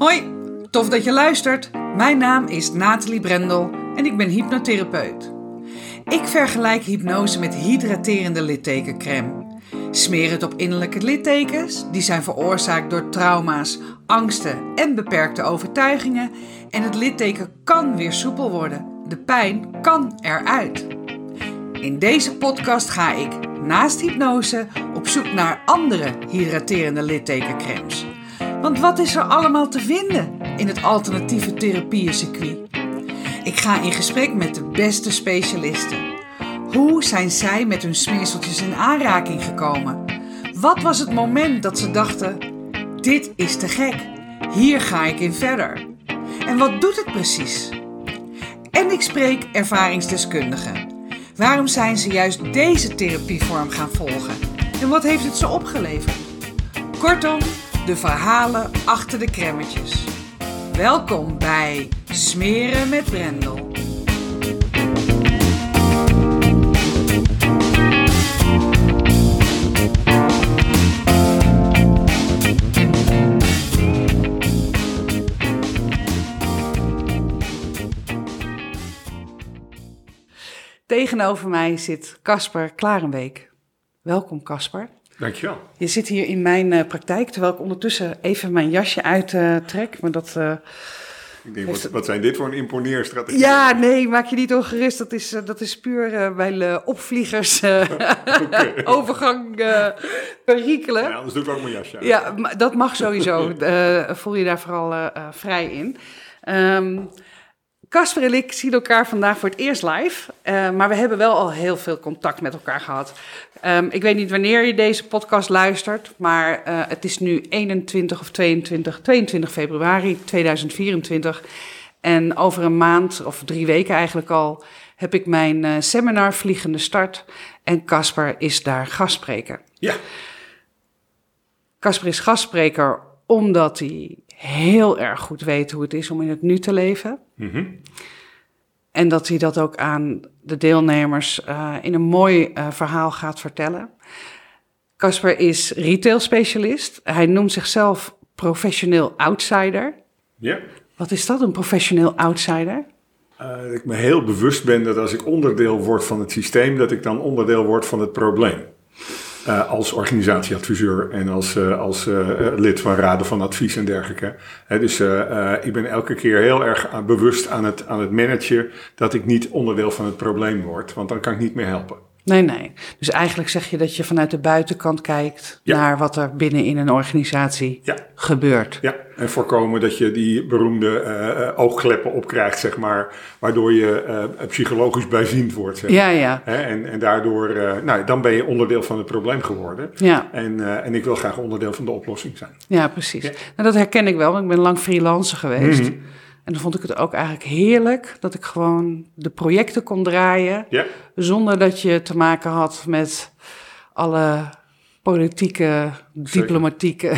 Hoi, tof dat je luistert. Mijn naam is Nathalie Brendel en ik ben hypnotherapeut. Ik vergelijk hypnose met hydraterende littekencrème. Smeer het op innerlijke littekens, die zijn veroorzaakt door trauma's, angsten en beperkte overtuigingen. En het litteken kan weer soepel worden. De pijn kan eruit. In deze podcast ga ik, naast hypnose, op zoek naar andere hydraterende littekencremes. Want wat is er allemaal te vinden in het alternatieve therapieëncircuit? Ik ga in gesprek met de beste specialisten. Hoe zijn zij met hun smeerseltjes in aanraking gekomen? Wat was het moment dat ze dachten, dit is te gek, hier ga ik in verder? En wat doet het precies? En ik spreek ervaringsdeskundigen. Waarom zijn ze juist deze therapievorm gaan volgen? En wat heeft het ze opgeleverd? Kortom, de verhalen achter de kremmetjes. Welkom bij Smeren met Brendel. Tegenover mij zit Kasper Klaarenbeek. Welkom, Kasper. Dankjewel. Je zit hier in mijn praktijk, terwijl ik ondertussen even mijn jasje uittrek. Maar dat... Ik denk, wat zijn dit voor een imponeerstrategie? Ja, nee, maak je niet ongerust. Dat is puur bij opvliegers overgang perikelen. Ja, anders doe ik ook mijn jasje uit. Ja, dat mag sowieso. Voel je daar vooral vrij in. Kasper en ik zien elkaar vandaag voor het eerst live, maar we hebben wel al heel veel contact met elkaar gehad. Ik weet niet wanneer je deze podcast luistert, maar het is nu 22 februari 2024. En over een maand, of 3 weken eigenlijk al, heb ik mijn seminar Vliegende Start en Kasper is daar gastspreker. Ja. Kasper is gastspreker omdat hij heel erg goed weet hoe het is om in het nu te leven. Mm-hmm. En dat hij dat ook aan de deelnemers in een mooi verhaal gaat vertellen. Kasper is retailspecialist. Hij noemt zichzelf professioneel outsider. Ja. Wat is dat, een professioneel outsider? Dat ik me heel bewust ben dat als ik onderdeel word van het systeem, dat ik dan onderdeel word van het probleem. Als organisatieadviseur en als lid van raden van advies en dergelijke. Dus ik ben elke keer heel erg bewust aan het managen dat ik niet onderdeel van het probleem word. Want dan kan ik niet meer helpen. Nee. Dus eigenlijk zeg je dat je vanuit de buitenkant kijkt naar wat er binnen in een organisatie gebeurt. Ja, en voorkomen dat je die beroemde oogkleppen opkrijgt, zeg maar, waardoor je psychologisch bijziend wordt. Zeg maar. Ja. En daardoor, dan ben je onderdeel van het probleem geworden. Ja. En ik wil graag onderdeel van de oplossing zijn. Ja, precies. Ja. Nou, dat herken ik wel, want ik ben lang freelancer geweest. Mm-hmm. En dan vond ik het ook eigenlijk heerlijk dat ik gewoon de projecten kon draaien. Ja. Zonder dat je te maken had met alle politieke, diplomatieke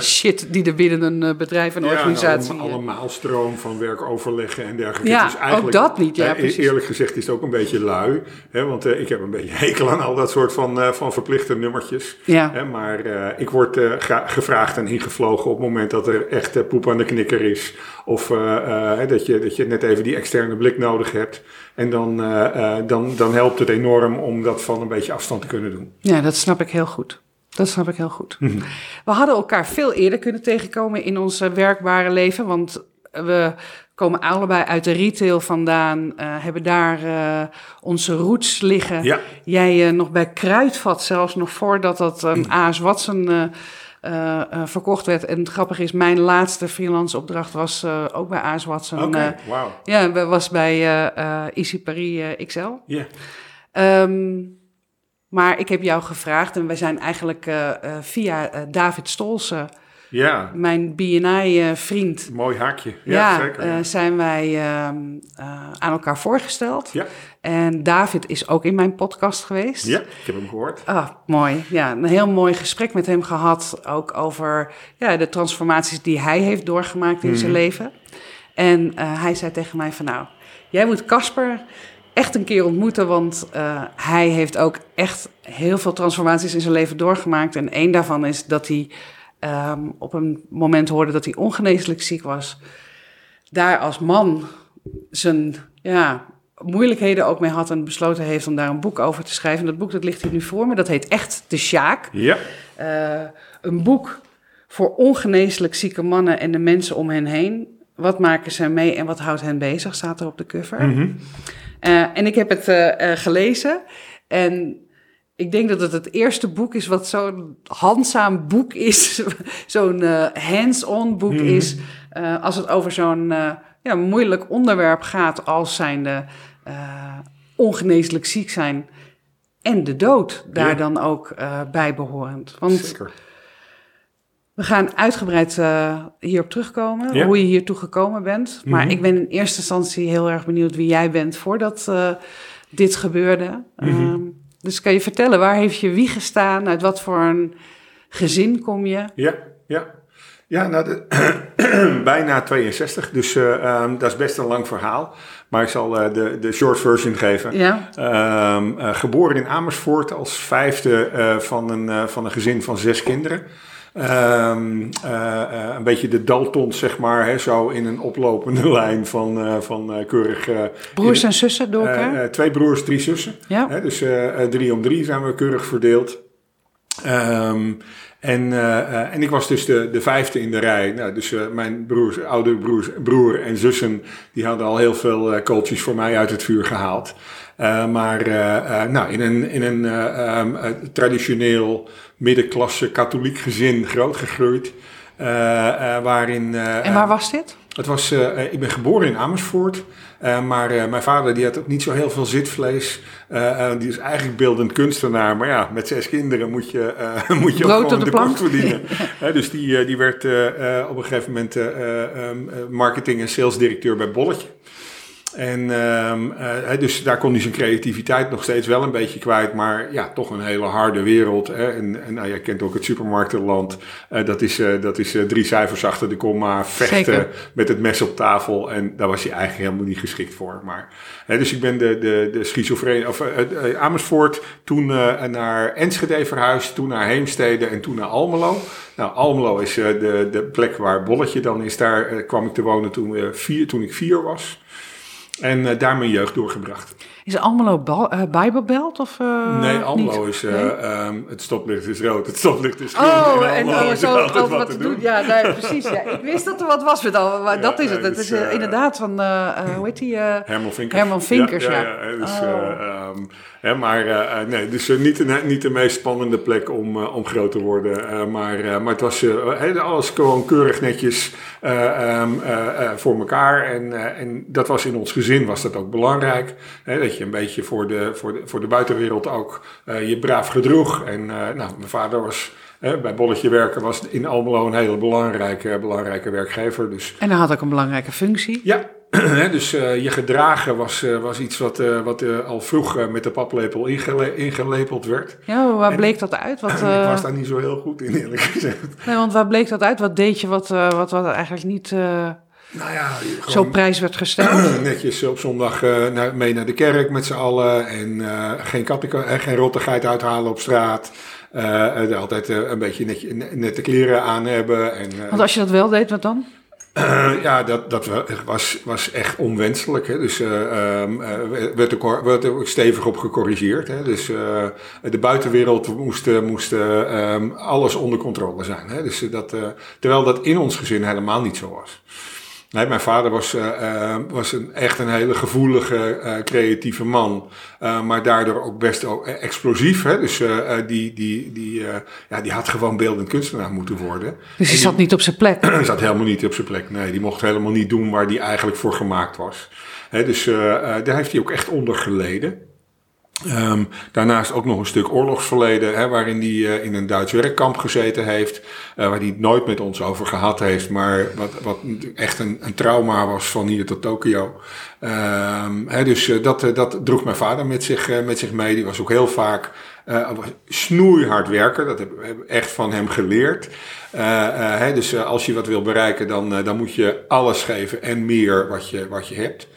shit die er binnen een bedrijf en organisatie... Ja, alle maalstroom van werk overleggen en dergelijke. Ja, dus eigenlijk, ook dat niet. Ja, precies. Eerlijk gezegd is het ook een beetje lui. Hè, want ik heb een beetje hekel aan al dat soort van verplichte nummertjes. Ja. Hè, maar ik word gevraagd en ingevlogen op het moment dat er echt poep aan de knikker is. Of dat je net even die externe blik nodig hebt. En dan helpt het enorm om dat van een beetje afstand te kunnen doen. Ja, dat snap ik heel goed. Mm-hmm. We hadden elkaar veel eerder kunnen tegenkomen in ons werkbare leven. Want we komen allebei uit de retail vandaan. Hebben daar onze roots liggen. Ja. Jij nog bij Kruidvat zelfs, nog voordat dat A.S. Watson verkocht werd. En grappig is, mijn laatste freelance opdracht was ook bij A.S. Watson. Okay. Wow. Ja, was bij Easy Paris XL. Ja. Yeah. Maar ik heb jou gevraagd en wij zijn eigenlijk via David Stolsen, mijn BNI-vriend. Mooi haakje. Ja, zeker. Zijn wij aan elkaar voorgesteld. Ja. En David is ook in mijn podcast geweest. Ja, ik heb hem gehoord. Ah, mooi. Ja, een heel mooi gesprek met hem gehad. Ook over de transformaties die hij heeft doorgemaakt in zijn leven. En hij zei tegen mij van nou, jij moet Kasper echt een keer ontmoeten, want hij heeft ook echt heel veel transformaties in zijn leven doorgemaakt. En één daarvan is dat hij Op een moment hoorde dat hij ongeneeslijk ziek was. Daar als man zijn moeilijkheden ook mee had en besloten heeft om daar een boek over te schrijven. En dat boek, dat ligt hier nu voor me, dat heet Echt de Sjaak. Ja. Een boek voor ongeneeslijk zieke mannen en de mensen om hen heen. Wat maken ze mee en wat houdt hen bezig, staat er op de cover. Mm-hmm. En ik heb het gelezen en ik denk dat het het eerste boek is wat zo'n handzaam boek is, zo'n hands-on boek is, als het over zo'n moeilijk onderwerp gaat als zijnde ongeneeslijk ziek zijn en de dood daar dan ook bij behorend. Want zeker. We gaan uitgebreid hierop terugkomen, hoe je hiertoe gekomen bent. Maar ik ben in eerste instantie heel erg benieuwd wie jij bent voordat dit gebeurde. Dus kan je vertellen, waar heeft je wieg gestaan? Uit wat voor een gezin kom je? Ja, nou, bijna 62, dus dat is best een lang verhaal. Maar ik zal de short version geven. Ja. Geboren in Amersfoort als vijfde van een gezin van 6 kinderen. Een beetje de Daltons, zeg maar, hè, zo in een oplopende lijn van keurig... broers en zussen door elkaar? 2 broers, 3 zussen. Ja. Dus 3 om 3 zijn we keurig verdeeld. En ik was dus de 5e in de rij. Nou, dus mijn broer en zussen, die hadden al heel veel kooltjes voor mij uit het vuur gehaald. Maar in een traditioneel middenklasse katholiek gezin grootgegroeid. En waar was dit? Het was, ik ben geboren in Amersfoort. Maar mijn vader, die had ook niet zo heel veel zitvlees. Die is eigenlijk beeldend kunstenaar. Maar ja, met 6 kinderen moet je ook gewoon de kost verdienen. Dus die werd op een gegeven moment marketing- en salesdirecteur bij Bolletje. En dus daar kon hij zijn creativiteit nog steeds wel een beetje kwijt. Maar ja, toch een hele harde wereld. Hè? En nou, jij kent ook het supermarktenland. Dat is 3 cijfers achter de komma. Vechten zeker. Met het mes op tafel. En daar was hij eigenlijk helemaal niet geschikt voor. Maar, hè, dus ik ben de schizofreen... Of Amersfoort, toen naar Enschede verhuisd. Toen naar Heemstede en toen naar Almelo. Nou, Almelo is de plek waar Bolletje dan is. Daar kwam ik te wonen toen ik 4 was. En daar mijn jeugd doorgebracht. Is Almelo Bijbelbelt? Nee, Almelo niet? Is... het stoplicht is rood, het stoplicht is groen. Oh, en Almelo is altijd wat te doen. Ja, nee, precies. Ja. Ik wist dat er wat was met Almelo, maar dat is het. Het is inderdaad van... hoe heet die? Herman Vinkers, Dus niet de meest spannende plek om groot te worden. Maar het was alles gewoon keurig netjes voor elkaar. En dat was in ons gezin was dat ook belangrijk. Dat je een beetje voor de buitenwereld ook je braaf gedroeg. En mijn vader was... Bij Bolletje werken was in Almelo een hele belangrijke werkgever. Dus. En hij had ook een belangrijke functie. Ja, dus je gedragen was iets wat al vroeg met de paplepel ingelepeld werd. Ja, waar bleek dat uit? Ik was daar niet zo heel goed in, eerlijk gezegd. Nee, want waar bleek dat uit? Wat deed je wat eigenlijk niet... zo prijs werd gesteld. Netjes op zondag mee naar de kerk met z'n allen. En geen rottigheid uithalen op straat. Altijd een beetje nette kleren aan hebben. Want als je dat wel deed, wat dan? Dat was echt onwenselijk. Hè? Dus werd ook stevig op gecorrigeerd. Hè? Dus de buitenwereld moest alles onder controle zijn. Hè? Dus, terwijl dat in ons gezin helemaal niet zo was. Nee, mijn vader was echt een hele gevoelige, creatieve man. Maar daardoor ook best explosief. Hè? Dus die had gewoon beeldend kunstenaar moeten worden. Dus hij zat niet op zijn plek? Hij zat helemaal niet op zijn plek. Nee, die mocht helemaal niet doen waar die eigenlijk voor gemaakt was. Hè? Dus daar heeft hij ook echt onder geleden. Daarnaast ook nog een stuk oorlogsverleden, hè, waarin hij in een Duits werkkamp gezeten heeft, waar hij het nooit met ons over gehad heeft, maar wat echt een trauma was van hier tot Tokio. Dat droeg mijn vader met zich mee. Die was ook heel vaak snoeihard werken. Dat heb ik echt van hem geleerd. Dus als je wat wil bereiken, dan moet je alles geven en meer wat je hebt.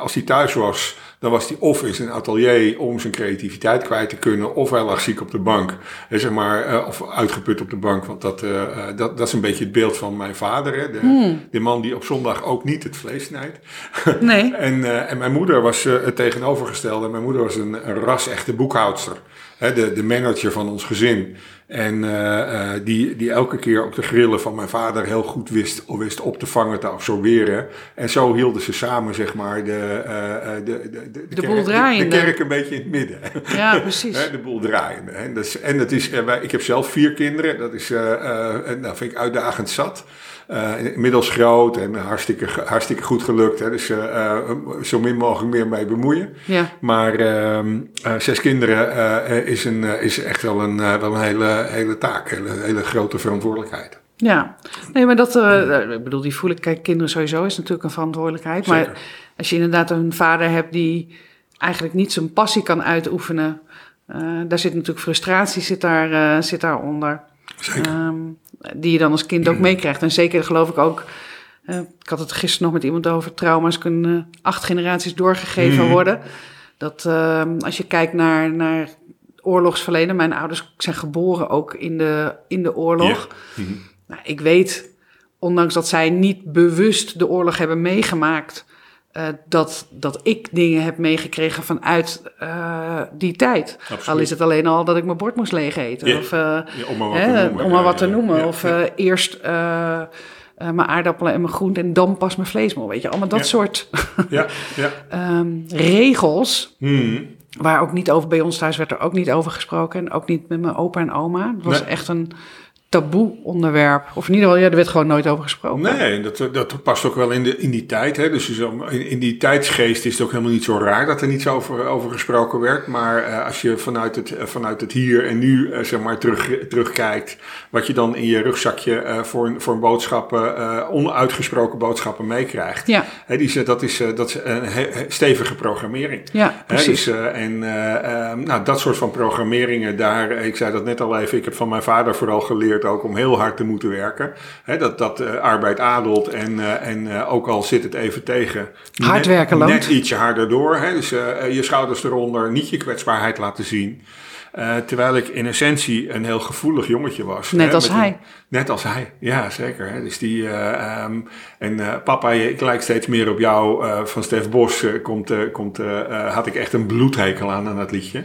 Als hij thuis was, dan was hij of in zijn atelier om zijn creativiteit kwijt te kunnen, of hij lag ziek op de bank, of uitgeput op de bank. Want dat is een beetje het beeld van mijn vader. Hè? De man die op zondag ook niet het vlees snijdt. Nee. En mijn moeder was het tegenovergestelde. Mijn moeder was een ras-echte boekhoudster. Hè? De manager van ons gezin. En die elke keer ook de grillen van mijn vader heel goed wist op te vangen, te absorberen. En zo hielden ze samen, zeg maar, de kerk een beetje in het midden. Ja, precies. De boel draaiende. Ik heb zelf 4 kinderen. Dat is, vind ik uitdagend zat. Inmiddels groot en hartstikke goed gelukt. Hè. Dus zo min mogelijk meer mee bemoeien. Ja. Maar 6 kinderen is echt wel een hele taak. Een hele grote verantwoordelijkheid. Ja, nee, maar dat... ik bedoel, die voel ik... Kijk, kinderen sowieso is natuurlijk een verantwoordelijkheid. Zeker. Maar als je inderdaad een vader hebt die eigenlijk niet zijn passie kan uitoefenen, daar zit natuurlijk frustratie zit daaronder. Zeker. Die je dan als kind ook meekrijgt. En zeker geloof ik ook... ik had het gisteren nog met iemand over, trauma's kunnen 8 generaties doorgegeven worden. Dat als je kijkt naar oorlogsverleden. Mijn ouders zijn geboren ook in de oorlog. Yeah. Mm-hmm. Nou, ik weet, ondanks dat zij niet bewust de oorlog hebben meegemaakt, dat ik dingen heb meegekregen vanuit die tijd. Absoluut. Al is het alleen al dat ik mijn bord moest leeg eten. Yeah. Of, om maar wat te noemen. Ja. Of eerst mijn aardappelen en mijn groenten en dan pas mijn vleesmeel. Weet je, allemaal dat soort regels. Mm. Waar ook niet over, bij ons thuis werd er ook niet over gesproken. En ook niet met mijn opa en oma. Het was echt een taboe onderwerp. Of in ieder geval, er werd gewoon nooit over gesproken. Nee, dat past ook wel in die tijd. Hè? Dus in die tijdsgeest is het ook helemaal niet zo raar dat er niets over gesproken werd. Maar als je vanuit het hier en nu terugkijkt, wat je dan in je rugzakje voor boodschappen, onuitgesproken boodschappen meekrijgt. Ja. Hè, dat is een stevige programmering. Ja, precies. Hè, dus dat soort van programmeringen daar, ik zei dat net al even, ik heb van mijn vader vooral geleerd ook om heel hard te moeten werken. He, dat arbeid adelt en ook al zit het even tegen, hard werken loont. Net ietsje harder door. He, dus je schouders eronder, niet je kwetsbaarheid laten zien. Terwijl ik in essentie een heel gevoelig jongetje was. Net als hij, ja zeker. Hè? Dus die, papa, ik lijk steeds meer op jou, van Stef Bos, had ik echt een bloedhekel aan dat liedje.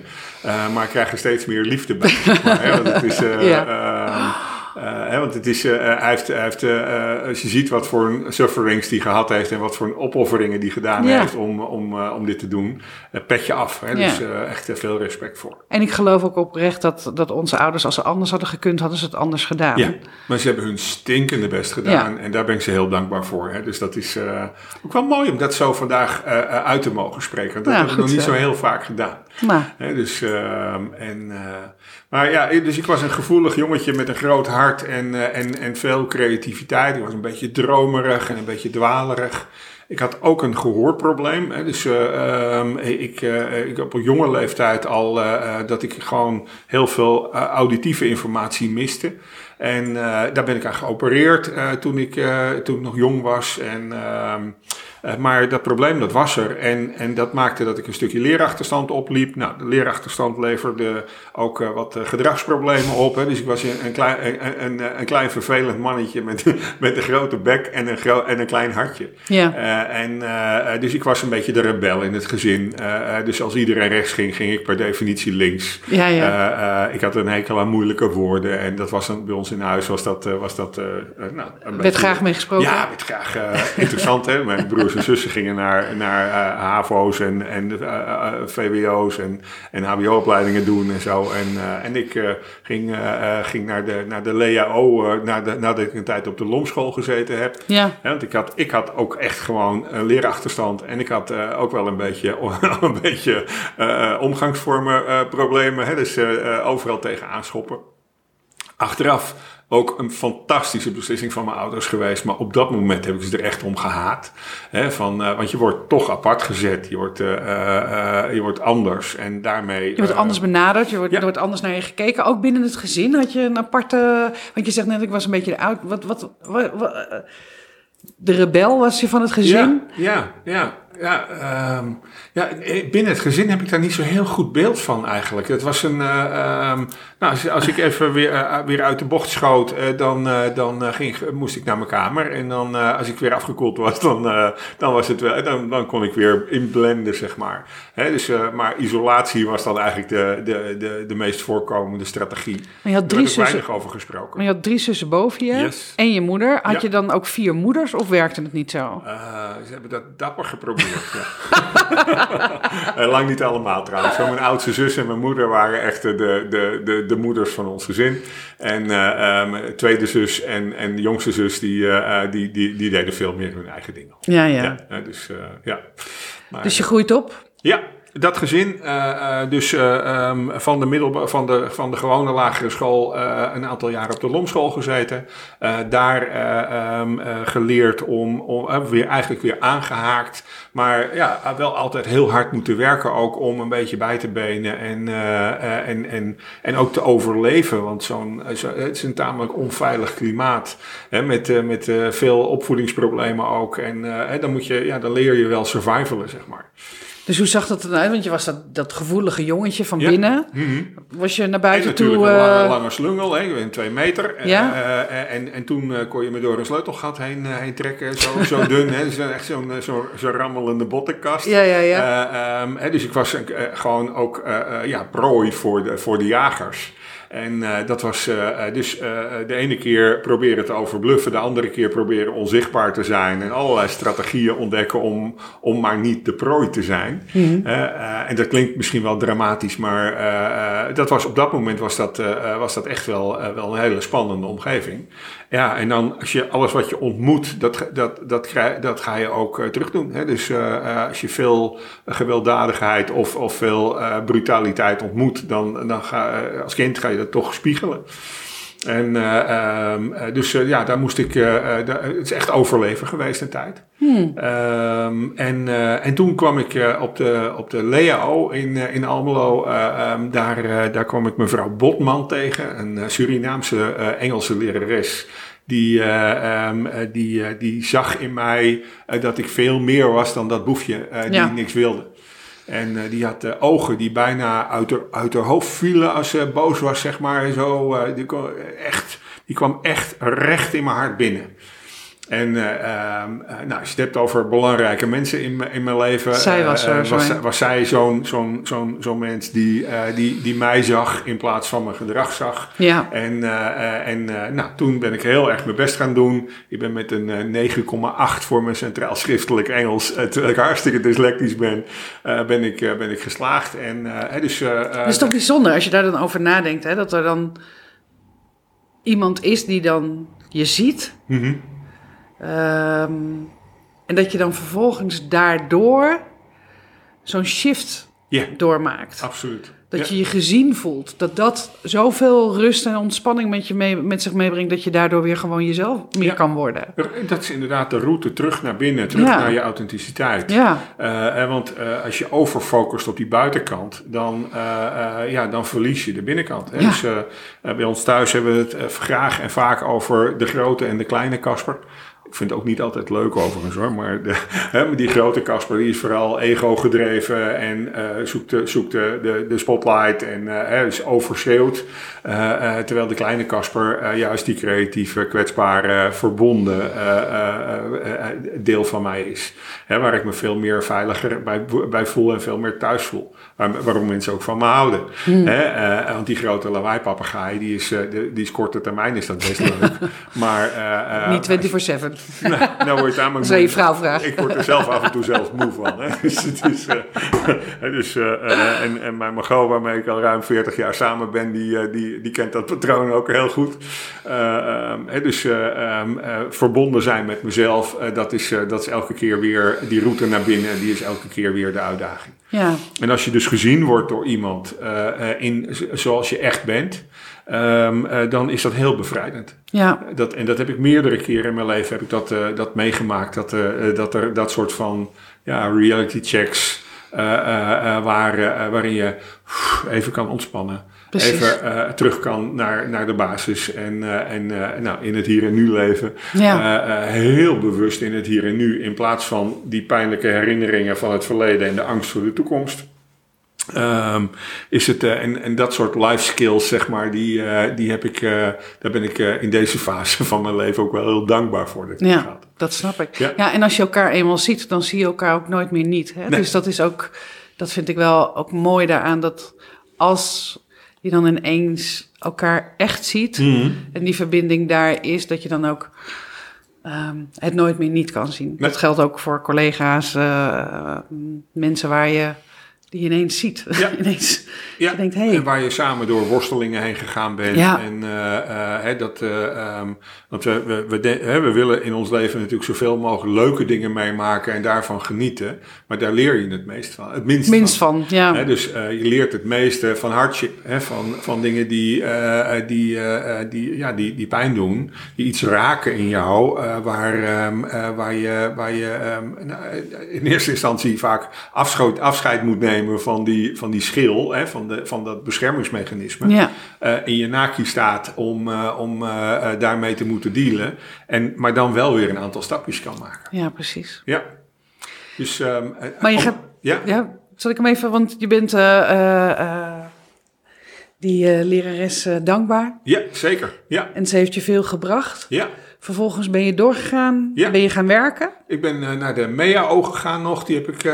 Maar ik krijg er steeds meer liefde bij. Want hij heeft, als je ziet wat voor een sufferings die gehad heeft en wat voor een opofferingen die gedaan heeft om dit te doen, petje af. Hè? Ja. Dus echt veel respect voor. En ik geloof ook oprecht dat onze ouders, als ze anders hadden gekund, hadden ze het anders gedaan. Ja, maar ze hebben hun stinkende best gedaan en daar ben ik ze heel dankbaar voor. Hè? Dus dat is ook wel mooi om dat zo vandaag uit te mogen spreken. Dat hebben we nog niet zo heel vaak gedaan. Maar. Hè? Dus, dus ik was een gevoelig jongetje met een groot hart. En veel creativiteit. Ik was een beetje dromerig en een beetje dwalerig. Ik had ook een gehoorprobleem. Hè. Dus ik op een jonge leeftijd al dat ik gewoon heel veel auditieve informatie miste. En daar ben ik aan geopereerd toen ik nog jong was. Maar dat probleem, dat was er. En dat maakte dat ik een stukje leerachterstand opliep. Nou, de leerachterstand leverde ook wat gedragsproblemen op. Hè. Dus ik was een klein vervelend mannetje met een grote bek en een klein hartje. Ja. Dus ik was een beetje de rebel in het gezin. Dus als iedereen rechts ging, ging ik per definitie links. Ja, ja. Ik had een hekel aan moeilijke woorden. En dat was bij ons in huis werd graag mee gesproken. Ja, werd graag interessant. Hè? Mijn broers en zussen gingen naar HAVO's en VWO's en HBO-opleidingen doen en zo. En ik ging naar de LeaO, nadat ik een tijd op de Lomschool gezeten heb. Ja. Hè, want ik had ook echt gewoon een leerachterstand. En ik had ook wel een beetje omgangsvormen problemen. Hè, dus overal tegen aanschoppen. Achteraf ook een fantastische beslissing van mijn ouders geweest. Maar op dat moment heb ik ze er echt om gehaat. Hè, want je wordt toch apart gezet. Je wordt anders. En daarmee... Je wordt anders benaderd. Er wordt anders naar je gekeken. Ook binnen het gezin had je een aparte... Want je zegt net, ik was een beetje de oud... de rebel was je van het gezin? Ja, binnen het gezin heb ik daar niet zo heel goed beeld van eigenlijk. Het was een... als ik even weer uit de bocht schoot, moest ik naar mijn kamer. En dan, als ik weer afgekoeld was, dan was het wel... Dan kon ik weer inblenden, zeg maar. Maar isolatie was dan eigenlijk de meest voorkomende strategie. Maar je had drie zussen. Daar werd weinig over gesproken. Maar je had drie zussen boven je en je moeder. Had je dan ook vier moeders of werkte het niet zo? Ze hebben dat dapper geprobeerd, Lang niet allemaal trouwens. Mijn oudste zus en mijn moeder waren echt de moeders van ons gezin. En tweede zus en de jongste zus, die deden veel meer hun eigen dingen. Maar, dus je groeit op? Ja, dat gezin. Van de gewone lagere school een aantal jaar op de Lomschool gezeten. Daar geleerd weer aangehaakt. Maar ja, wel altijd heel hard moeten werken ook om een beetje bij te benen en ook te overleven. Want het is een tamelijk onveilig klimaat, hè, met veel opvoedingsproblemen ook. En dan leer je wel survivalen, zeg maar. Dus hoe zag dat eruit? Want je was dat gevoelige jongetje van binnen. Mm-hmm. Was je naar buiten toe... een lange slungel, hè, 2 meter. En toen kon je me door een sleutelgat heen trekken. Zo dun, hè. Dus echt zo'n rammelende bottenkast. Dus ik was gewoon ook prooi voor de jagers. En dat was de ene keer proberen te overbluffen, de andere keer proberen onzichtbaar te zijn en allerlei strategieën ontdekken om maar niet de prooi te zijn. Mm-hmm. En dat klinkt misschien wel dramatisch, maar op dat moment was dat echt wel een hele spannende omgeving. Ja, en dan als je alles wat je ontmoet, dat ga je ook terug doen. Hè? Dus als je veel gewelddadigheid of veel brutaliteit ontmoet, dan als kind ga je dat toch spiegelen. En daar moest ik... het is echt overleven geweest een tijd. En toen kwam ik op de LeaO in Almelo. Daar kwam ik mevrouw Botman tegen, een Surinaamse Engelse lerares. Die zag in mij dat ik veel meer was dan dat boefje die niks wilde. En die had ogen die bijna uit haar hoofd vielen als ze boos was, zeg maar. Zo, die kwam echt recht in mijn hart binnen. En als je het hebt over belangrijke mensen in mijn leven... Zij was zij zo'n mens die mij zag in plaats van mijn gedrag zag. Ja. En toen ben ik heel erg mijn best gaan doen. Ik ben met een 9,8 voor mijn centraal schriftelijk Engels... terwijl ik hartstikke dyslectisch ben, ben ik geslaagd. En, dat is toch bijzonder als je daar dan over nadenkt... Hè? Dat er dan iemand is die dan je ziet... Mm-hmm. En dat je dan vervolgens daardoor zo'n shift doormaakt. Absoluut. Dat je je gezien voelt. Dat zoveel rust en ontspanning met zich meebrengt... dat je daardoor weer gewoon jezelf meer kan worden. Dat is inderdaad de route terug naar binnen. Terug naar je authenticiteit. Ja. Want als je overfocust op die buitenkant... dan verlies je de binnenkant. Hè? Ja. Dus bij ons thuis hebben we het graag en vaak over... de grote en de kleine Kasper... Ik vind het ook niet altijd leuk overigens hoor, maar die grote Kasper die is vooral ego gedreven en zoekt de spotlight en is overschreeuwd. Terwijl de kleine Kasper juist die creatieve, kwetsbare, verbonden deel van mij is. Waar ik me veel meer veiliger bij voel en veel meer thuis voel. Waarom mensen ook van me houden. Mm. Want die grote lawaai-papegaai, die is korte termijn, is dat best leuk. Maar, niet 24/7. Nou word je aan mijn moe. Je vrouw vraagt. Ik word er zelf af en toe zelf moe van. Hè. Dus het is, en mijn Margot, waarmee ik al ruim 40 jaar samen ben, die kent dat patroon ook heel goed. Verbonden zijn met mezelf, dat is elke keer weer die route naar binnen, die is elke keer weer de uitdaging. Ja. En als je dus gezien wordt door iemand zoals je echt bent... dan is dat heel bevrijdend. Ja. Dat heb ik meerdere keren in mijn leven heb ik dat meegemaakt. Dat er dat soort van reality checks waarin je even kan ontspannen. Precies. Even terug kan naar de basis en in het hier en nu leven. Ja. Heel bewust in het hier en nu, in plaats van die pijnlijke herinneringen van het verleden en de angst voor de toekomst. Is het en dat soort life skills, zeg maar, die heb ik, daar ben ik in deze fase van mijn leven ook wel heel dankbaar voor. Dat snap ik. Ja. Ja, en als je elkaar eenmaal ziet, dan zie je elkaar ook nooit meer niet. Hè? Nee. Dus dat is ook, dat vind ik wel ook mooi daaraan, dat als je dan ineens elkaar echt ziet, mm-hmm, en die verbinding daar is, dat je dan ook het nooit meer niet kan zien. Nee. Dat geldt ook voor collega's, mensen waar je die ineens ziet. Ja. Je denkt, hey. En waar je samen door worstelingen heen gegaan bent. Ja. En want we willen in ons leven natuurlijk zoveel mogelijk leuke dingen meemaken en daarvan genieten. Maar daar leer je het meest van. Het minst van. Ja. Dus je leert het meeste van hardship. Van dingen die pijn doen. Die iets raken in jou. Waar je in eerste instantie vaak afscheid moet nemen van die schil, van dat beschermingsmechanisme, in je naki staat om daarmee te moeten dealen, maar dan wel weer een aantal stapjes kan maken. Ja, precies. Ja. Dus, maar je gaat... Zal ik hem even... Want je bent die lerares dankbaar. Ja, zeker. Ja. En ze heeft je veel gebracht. Ja. Vervolgens ben je doorgegaan, ben je gaan werken? Ik ben naar de MEAO gegaan nog, die heb ik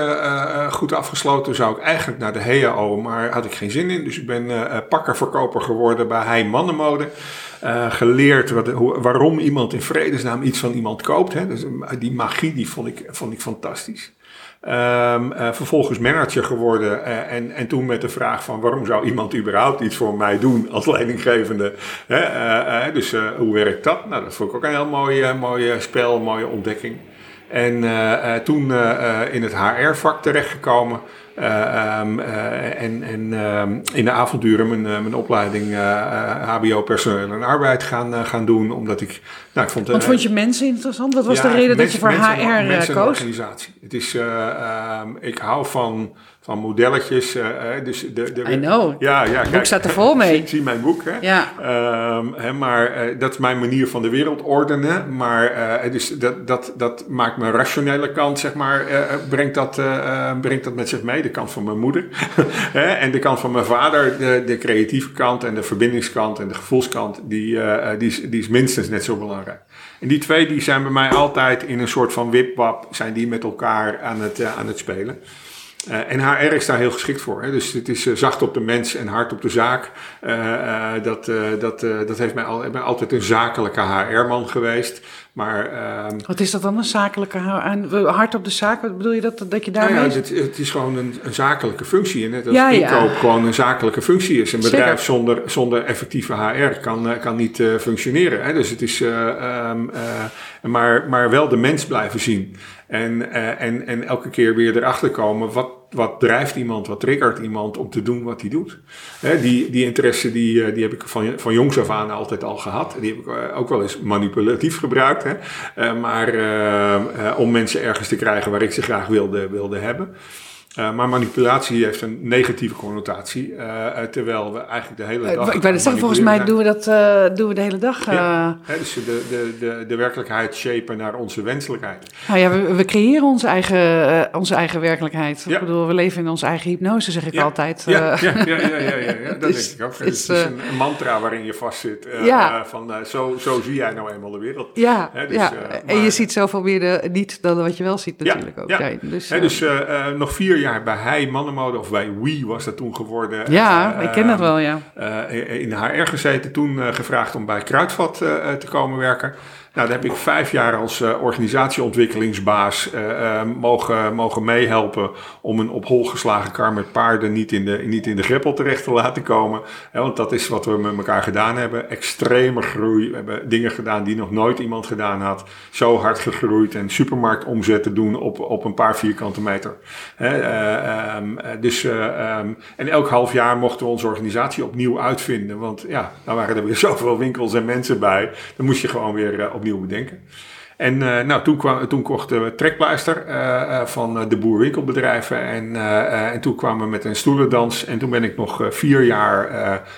goed afgesloten. Zou ik eigenlijk naar de HEAO, maar had ik geen zin in. Dus ik ben pakkerverkoper geworden bij Heimannenmode. Geleerd waarom iemand in vredesnaam iets van iemand koopt. Hè. Dus die magie die vond ik fantastisch. Vervolgens manager geworden en toen met de vraag van waarom zou iemand überhaupt iets voor mij doen als leidinggevende, dus hoe werkt dat? Nou, dat vond ik ook een heel mooi spel, mooie ontdekking. En toen in het HR-vak terechtgekomen in de avonduren mijn opleiding HBO personeel en arbeid gaan doen, omdat ik... Nou, ik vond, want vond je mensen interessant? Wat was de reden dat je voor HR koos? Organisatie. Het is, ik hou van modelletjes. Dus I know. Kijk, boek staat er vol mee. Ik zie mijn boek. Hè? Ja. Maar dat is mijn manier van de wereld ordenen. Maar dus dat maakt mijn rationele kant, zeg maar, brengt dat met zich mee. De kant van mijn moeder. En de kant van mijn vader. De creatieve kant en de verbindingskant en de gevoelskant. Die is minstens net zo belangrijk. En die twee die zijn bij mij altijd in een soort van wipwap. Zijn die met elkaar aan het spelen. En HR is daar heel geschikt voor. Hè? Dus het is zacht op de mens en hard op de zaak. Dat heeft mij ik ben altijd een zakelijke HR-man geweest. Maar, wat is dat dan, een zakelijke HR? Hard op de zaak? Wat bedoel je dat je daarmee... Nou ja, het is gewoon een zakelijke functie. Net als inkoop gewoon een zakelijke functie is. Een bedrijf zonder effectieve HR kan niet functioneren. Hè? Dus het is... maar wel de mens blijven zien. En elke keer weer erachter komen, wat drijft iemand, wat triggert iemand om te doen wat hij doet. Die interesse die heb ik van jongs af aan altijd al gehad. Die heb ik ook wel eens manipulatief gebruikt. Hè. Maar om mensen ergens te krijgen waar ik ze graag wilde hebben. Maar manipulatie heeft een negatieve connotatie, terwijl we eigenlijk de hele dag... Ik wou zeggen, volgens mij doen we de hele dag... Dus de werkelijkheid shapen naar onze wenselijkheid. Nou ja, we creëren onze eigen werkelijkheid. Ja. Ik bedoel, we leven in onze eigen hypnose, zeg ik altijd. Dat dus, denk ik ook. Het is een mantra waarin je vastzit. Zo zie jij nou eenmaal de wereld. Ja, en je ziet zoveel meer niet dan wat je wel ziet natuurlijk ook. Ja. Dus nog 4 jaar bij Heimannenmode, of bij WE was dat toen geworden. Ja, ik ken dat wel, ja. In de HR gezeten, toen gevraagd om bij Kruidvat te komen werken. Nou, daar heb ik 5 jaar als organisatieontwikkelingsbaas mogen meehelpen om een op hol geslagen kar met paarden niet in de greppel terecht te laten komen. Want dat is wat we met elkaar gedaan hebben. Extreme groei. We hebben dingen gedaan die nog nooit iemand gedaan had. Zo hard gegroeid en supermarktomzetten doen op een paar vierkante meter. En elk half jaar mochten we onze organisatie opnieuw uitvinden. Want ja, dan waren er weer zoveel winkels en mensen bij. Dan moest je gewoon weer opnieuw bedenken. En toen kochten we trekpleister van de boerwinkelbedrijven. En toen kwamen we met een stoelendans. En toen ben ik nog 4 jaar,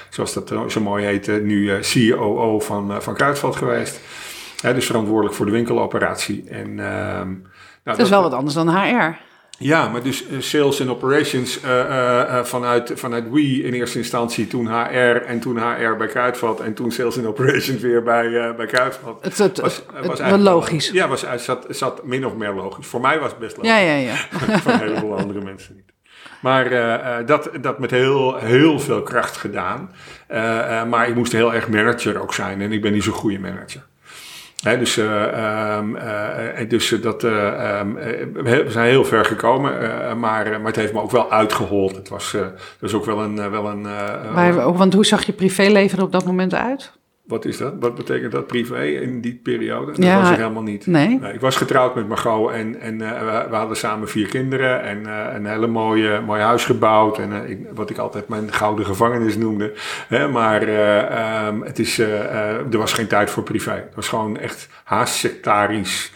zoals dat zo mooi heette, nu COO van Kruidvat geweest. Dus verantwoordelijk voor de winkeloperatie. Dat is wel wat anders dan HR. Ja, maar dus sales en operations vanuit WE in eerste instantie, toen HR en toen HR bij Kruidvat en toen sales en operations weer bij Kruidvat. Het was logisch. Ja, zat min of meer logisch. Voor mij was het best logisch. Ja. Voor een heleboel andere mensen niet. Maar dat met heel, heel veel kracht gedaan. Maar ik moest heel erg manager ook zijn en ik ben niet zo'n goede manager. We zijn heel ver gekomen, maar het heeft me ook wel uitgehold. Het was dus ook wel een... want hoe zag je privéleven er op dat moment uit? Wat is dat? Wat betekent dat privé in die periode? Dat was ik helemaal niet. Nee. Ik was getrouwd met Margot en we hadden samen 4 kinderen en een hele mooi huis gebouwd. Wat ik altijd mijn gouden gevangenis noemde. Er was geen tijd voor privé. Het was gewoon echt haast sectarisch.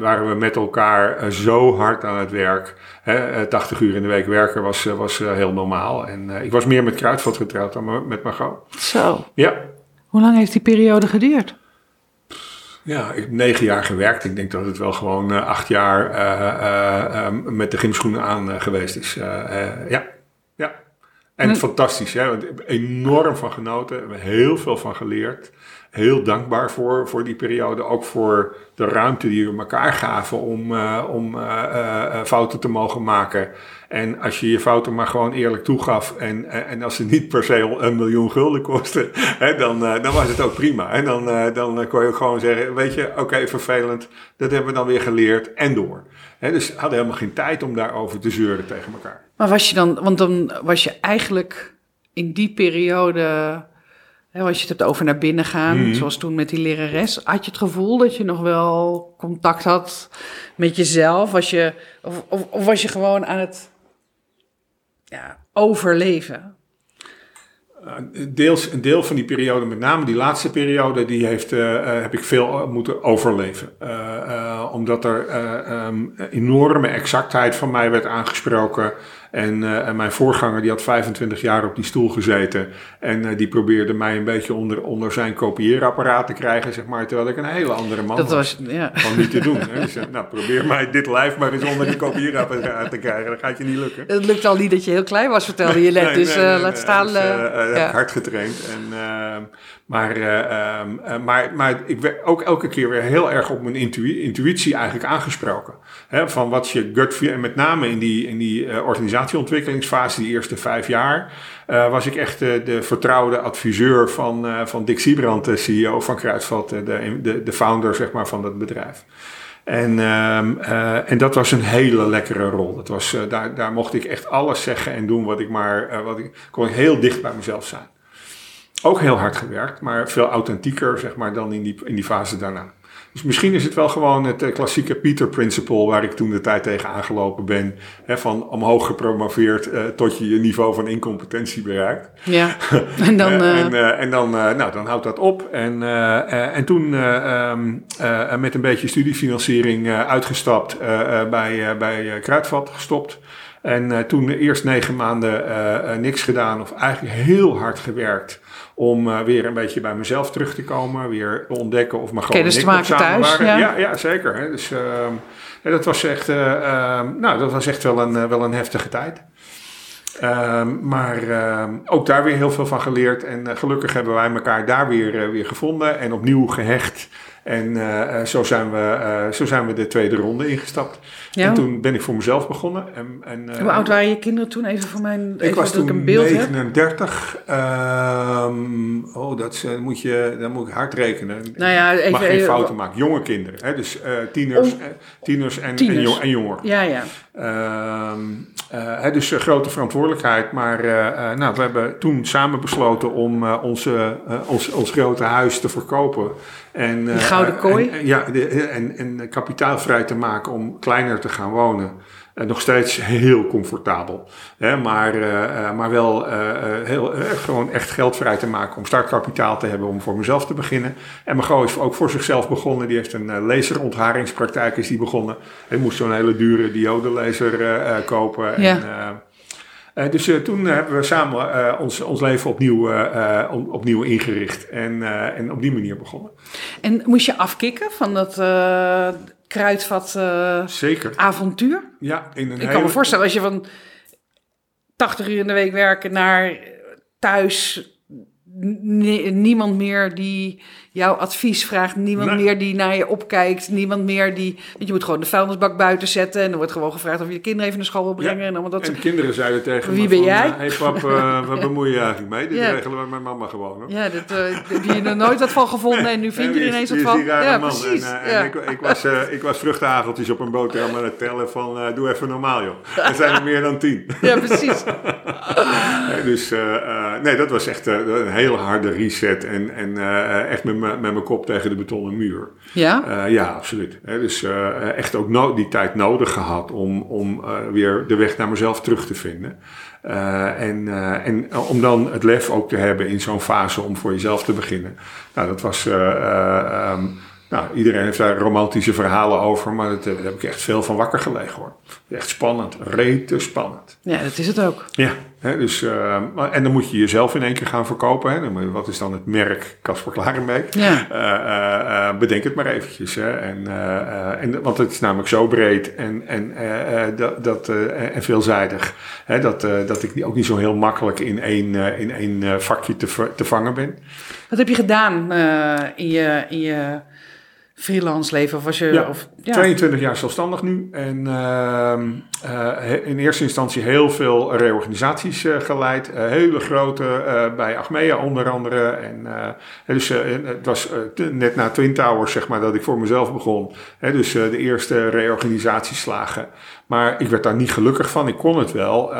Waren we met elkaar zo hard aan het werk. 80 uur in de week werken was heel normaal. En ik was meer met Kruidvat getrouwd dan met Margot. Zo. Ja. Hoe lang heeft die periode geduurd? Ja, ik heb 9 jaar gewerkt. Ik denk dat het wel gewoon 8 jaar met de gymschoenen aan geweest is. Ja. En fantastisch. Hè? Want ik heb enorm van genoten. Ik heb heel veel van geleerd. Heel dankbaar voor die periode. Ook voor de ruimte die we elkaar gaven om fouten te mogen maken. En als je je fouten maar gewoon eerlijk toegaf en als ze niet per se 1 miljoen gulden kosten, dan was het ook prima. En dan kon je ook gewoon zeggen, weet je, oké, vervelend, dat hebben we dan weer geleerd en door. Dus we hadden helemaal geen tijd om daarover te zeuren tegen elkaar. Maar was je dan, want dan was je eigenlijk in die periode, als je het hebt over naar binnen gaan, zoals toen met die lerares, had je het gevoel dat je nog wel contact had met jezelf? Of was je gewoon aan het... Ja, overleven. Een deel van die periode, met name die laatste periode, heb ik veel moeten overleven. Omdat er enorme exactheid van mij werd aangesproken. En mijn voorganger die had 25 jaar op die stoel gezeten. En die probeerde mij een beetje onder zijn kopieerapparaat te krijgen, zeg maar. Terwijl ik een hele andere man was. Van niet te doen. Hè. Dus, probeer mij dit lijf maar eens onder die kopieerapparaat te krijgen. Dat gaat je niet lukken. Het lukt al niet dat je heel klein was, vertelde je net. Laat staan... heb ik hard getraind. Maar ik werd ook elke keer weer heel erg op mijn intuïtie eigenlijk aangesproken. Hè, van wat je gut... En met name in die organisatieontwikkelingsfase, die eerste 5 jaar... was ik echt de vertrouwde adviseur van Dick Siebrand, de CEO van Kruidvat, de founder zeg maar, van dat bedrijf. En dat was een hele lekkere rol. Dat was, daar mocht ik echt alles zeggen en doen kon ik heel dicht bij mezelf zijn. Ook heel hard gewerkt, maar veel authentieker zeg maar, dan in die fase daarna. Dus misschien is het wel gewoon het klassieke Peter-principle waar ik toen de tijd tegen aangelopen ben. Hè, van omhoog gepromoveerd tot je niveau van incompetentie bereikt. Ja, en dan... dan houdt dat op. En toen met een beetje studiefinanciering uitgestapt, bij Kruidvat gestopt. En toen eerst 9 maanden niks gedaan of eigenlijk heel hard gewerkt. Om weer een beetje bij mezelf terug te komen. Weer ontdekken of mijn gewoon en ik nog samen thuis, waren. Ja, zeker. Hè. Dus dat was echt wel een heftige tijd. Maar ook daar weer heel veel van geleerd. En gelukkig hebben wij elkaar daar weer gevonden en opnieuw gehecht. En zo zijn we de tweede ronde ingestapt. Ja. En toen ben ik voor mezelf begonnen. Hoe oud waren je kinderen toen? Even voor mijn... Ik was toen een beeld 39. Dan moet ik hard rekenen. Ik mag geen fouten maken. Jonge kinderen. Hè? Dus tieners en jongeren. Ja. Dus grote verantwoordelijkheid. Maar we hebben toen samen besloten om ons grote huis te verkopen. Die gouden kooi? En kapitaal vrij te maken om kleiner te gaan wonen. Nog steeds heel comfortabel. Hè? Maar wel gewoon echt geld vrij te maken. Om startkapitaal te hebben om voor mezelf te beginnen. En Margot is ook voor zichzelf begonnen. Die heeft een laserontharingspraktijk is die begonnen. Hij moest zo'n hele dure diodelaser kopen. Ja. Dus toen hebben we samen ons leven opnieuw ingericht. En op die manier begonnen. En moest je afkicken van dat... Kruidvat avontuur. Ja, ik kan me voorstellen, als je van 80 uur in de week werken naar thuis... niemand meer die jouw advies vraagt. Niemand meer die naar je opkijkt. Niemand meer die... Want je moet gewoon de vuilnisbak buiten zetten. En er wordt gewoon gevraagd of je de kinderen even naar school wil brengen. Ja. En de kinderen zeiden tegen me... Wie ben jij? Hé pap, wat bemoei je eigenlijk mee? Dit regelen we met mama gewoon. Hoor. Ja, die je er nooit wat van gevonden. En nu vind je er ineens wat van. Ja, man. Precies. Ik was vruchtenhageltjes op een boterham aan het tellen van... doe even normaal, joh. Er zijn er meer dan 10. Ja, precies. Dus dat was echt een hele harde reset en echt met mijn kop tegen de betonnen muur. Ja? Ja, absoluut. Dus echt ook die tijd nodig gehad om weer de weg naar mezelf terug te vinden. En om dan het lef ook te hebben in zo'n fase om voor jezelf te beginnen. Nou, dat was... iedereen heeft daar romantische verhalen over, maar daar heb ik echt veel van wakker gelegen hoor. Echt spannend, rete spannend. Ja, dat is het ook. Ja, en dan moet je jezelf in één keer gaan verkopen. Hè. Wat is dan het merk Kasper Klaarenbeek? Ja. Bedenk het maar eventjes. Hè. Want het is namelijk zo breed en veelzijdig. Hè, dat ik ook niet zo heel makkelijk in één vakje te vangen ben. Wat heb je gedaan in je freelance leven? Of was je... Ja, 22 jaar zelfstandig nu. En in eerste instantie heel veel reorganisaties geleid. Hele grote bij AGMEA onder andere. En dus het was net na Twin Towers zeg maar dat ik voor mezelf begon. Dus de eerste reorganisatieslagen. Maar ik werd daar niet gelukkig van. Ik kon het wel,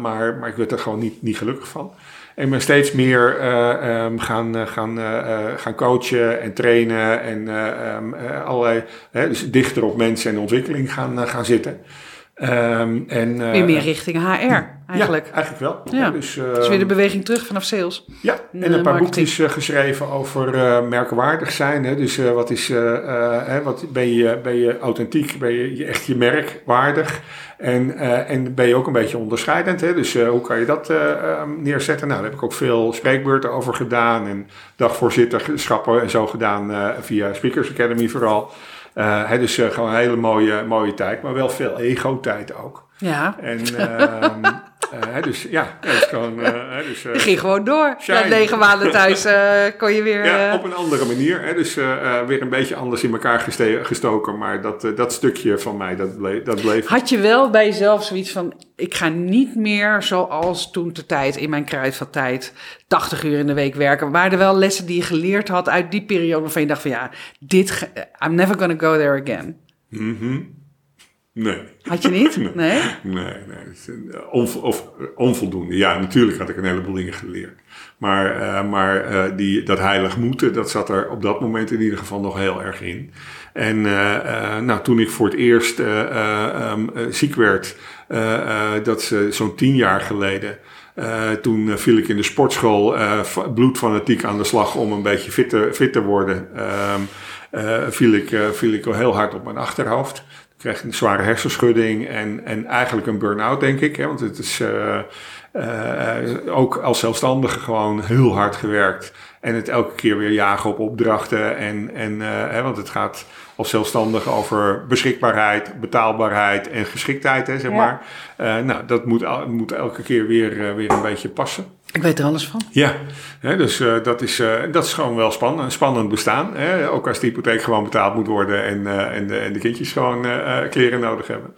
maar ik werd er gewoon niet gelukkig van. En ben steeds meer gaan coachen en trainen en allerlei, dus dichter op mensen en ontwikkeling gaan zitten. Weer meer richting HR eigenlijk. Ja, eigenlijk wel. Ja. Dus weer de beweging terug vanaf sales. Ja, en een paar boekjes geschreven over merkwaardig zijn. Hè. Dus wat is, ben je authentiek? Ben je echt je merk waardig? En ben je ook een beetje onderscheidend? Hè? Dus hoe kan je dat neerzetten? Nou, daar heb ik ook veel spreekbeurten over gedaan. En dagvoorzitterschappen en zo gedaan via Speakers Academy vooral. Dus gewoon een hele mooie tijd, maar wel veel ego-tijd ook. Ja. Dus je ging gewoon door. Na 9 maanden thuis kon je weer... Ja, op een andere manier. Dus weer een beetje anders in elkaar gestoken. Maar dat stukje van mij, dat bleef... Had je wel bij jezelf zoiets van... Ik ga niet meer zoals toen de tijd, in mijn Kruidvattijd, 80 uur in de week werken. Waren er wel lessen die je geleerd had uit die periode waarvan je dacht van... Ja, I'm never gonna go there again. Mm-hmm. Nee. Had je niet? Nee? Nee. Onvoldoende. Ja, natuurlijk had ik een heleboel dingen geleerd. Maar dat heilig moeten, dat zat er op dat moment in ieder geval nog heel erg in. En toen ik voor het eerst ziek werd, dat is zo'n 10 jaar geleden... Toen viel ik in de sportschool bloedfanatiek aan de slag om een beetje fit te worden. Viel ik heel hard op mijn achterhoofd. Ik kreeg een zware hersenschudding en eigenlijk een burn-out, denk ik. Hè? Want het is ook als zelfstandige gewoon heel hard gewerkt. En het elke keer weer jagen op opdrachten. En want het gaat als zelfstandige over beschikbaarheid, betaalbaarheid en geschiktheid, hè, zeg maar. Ja. Dat moet elke keer weer een beetje passen. Ik weet er alles van. Ja, dat is gewoon wel spannend bestaan. Hè? Ook als de hypotheek gewoon betaald moet worden en de kindjes gewoon kleren nodig hebben.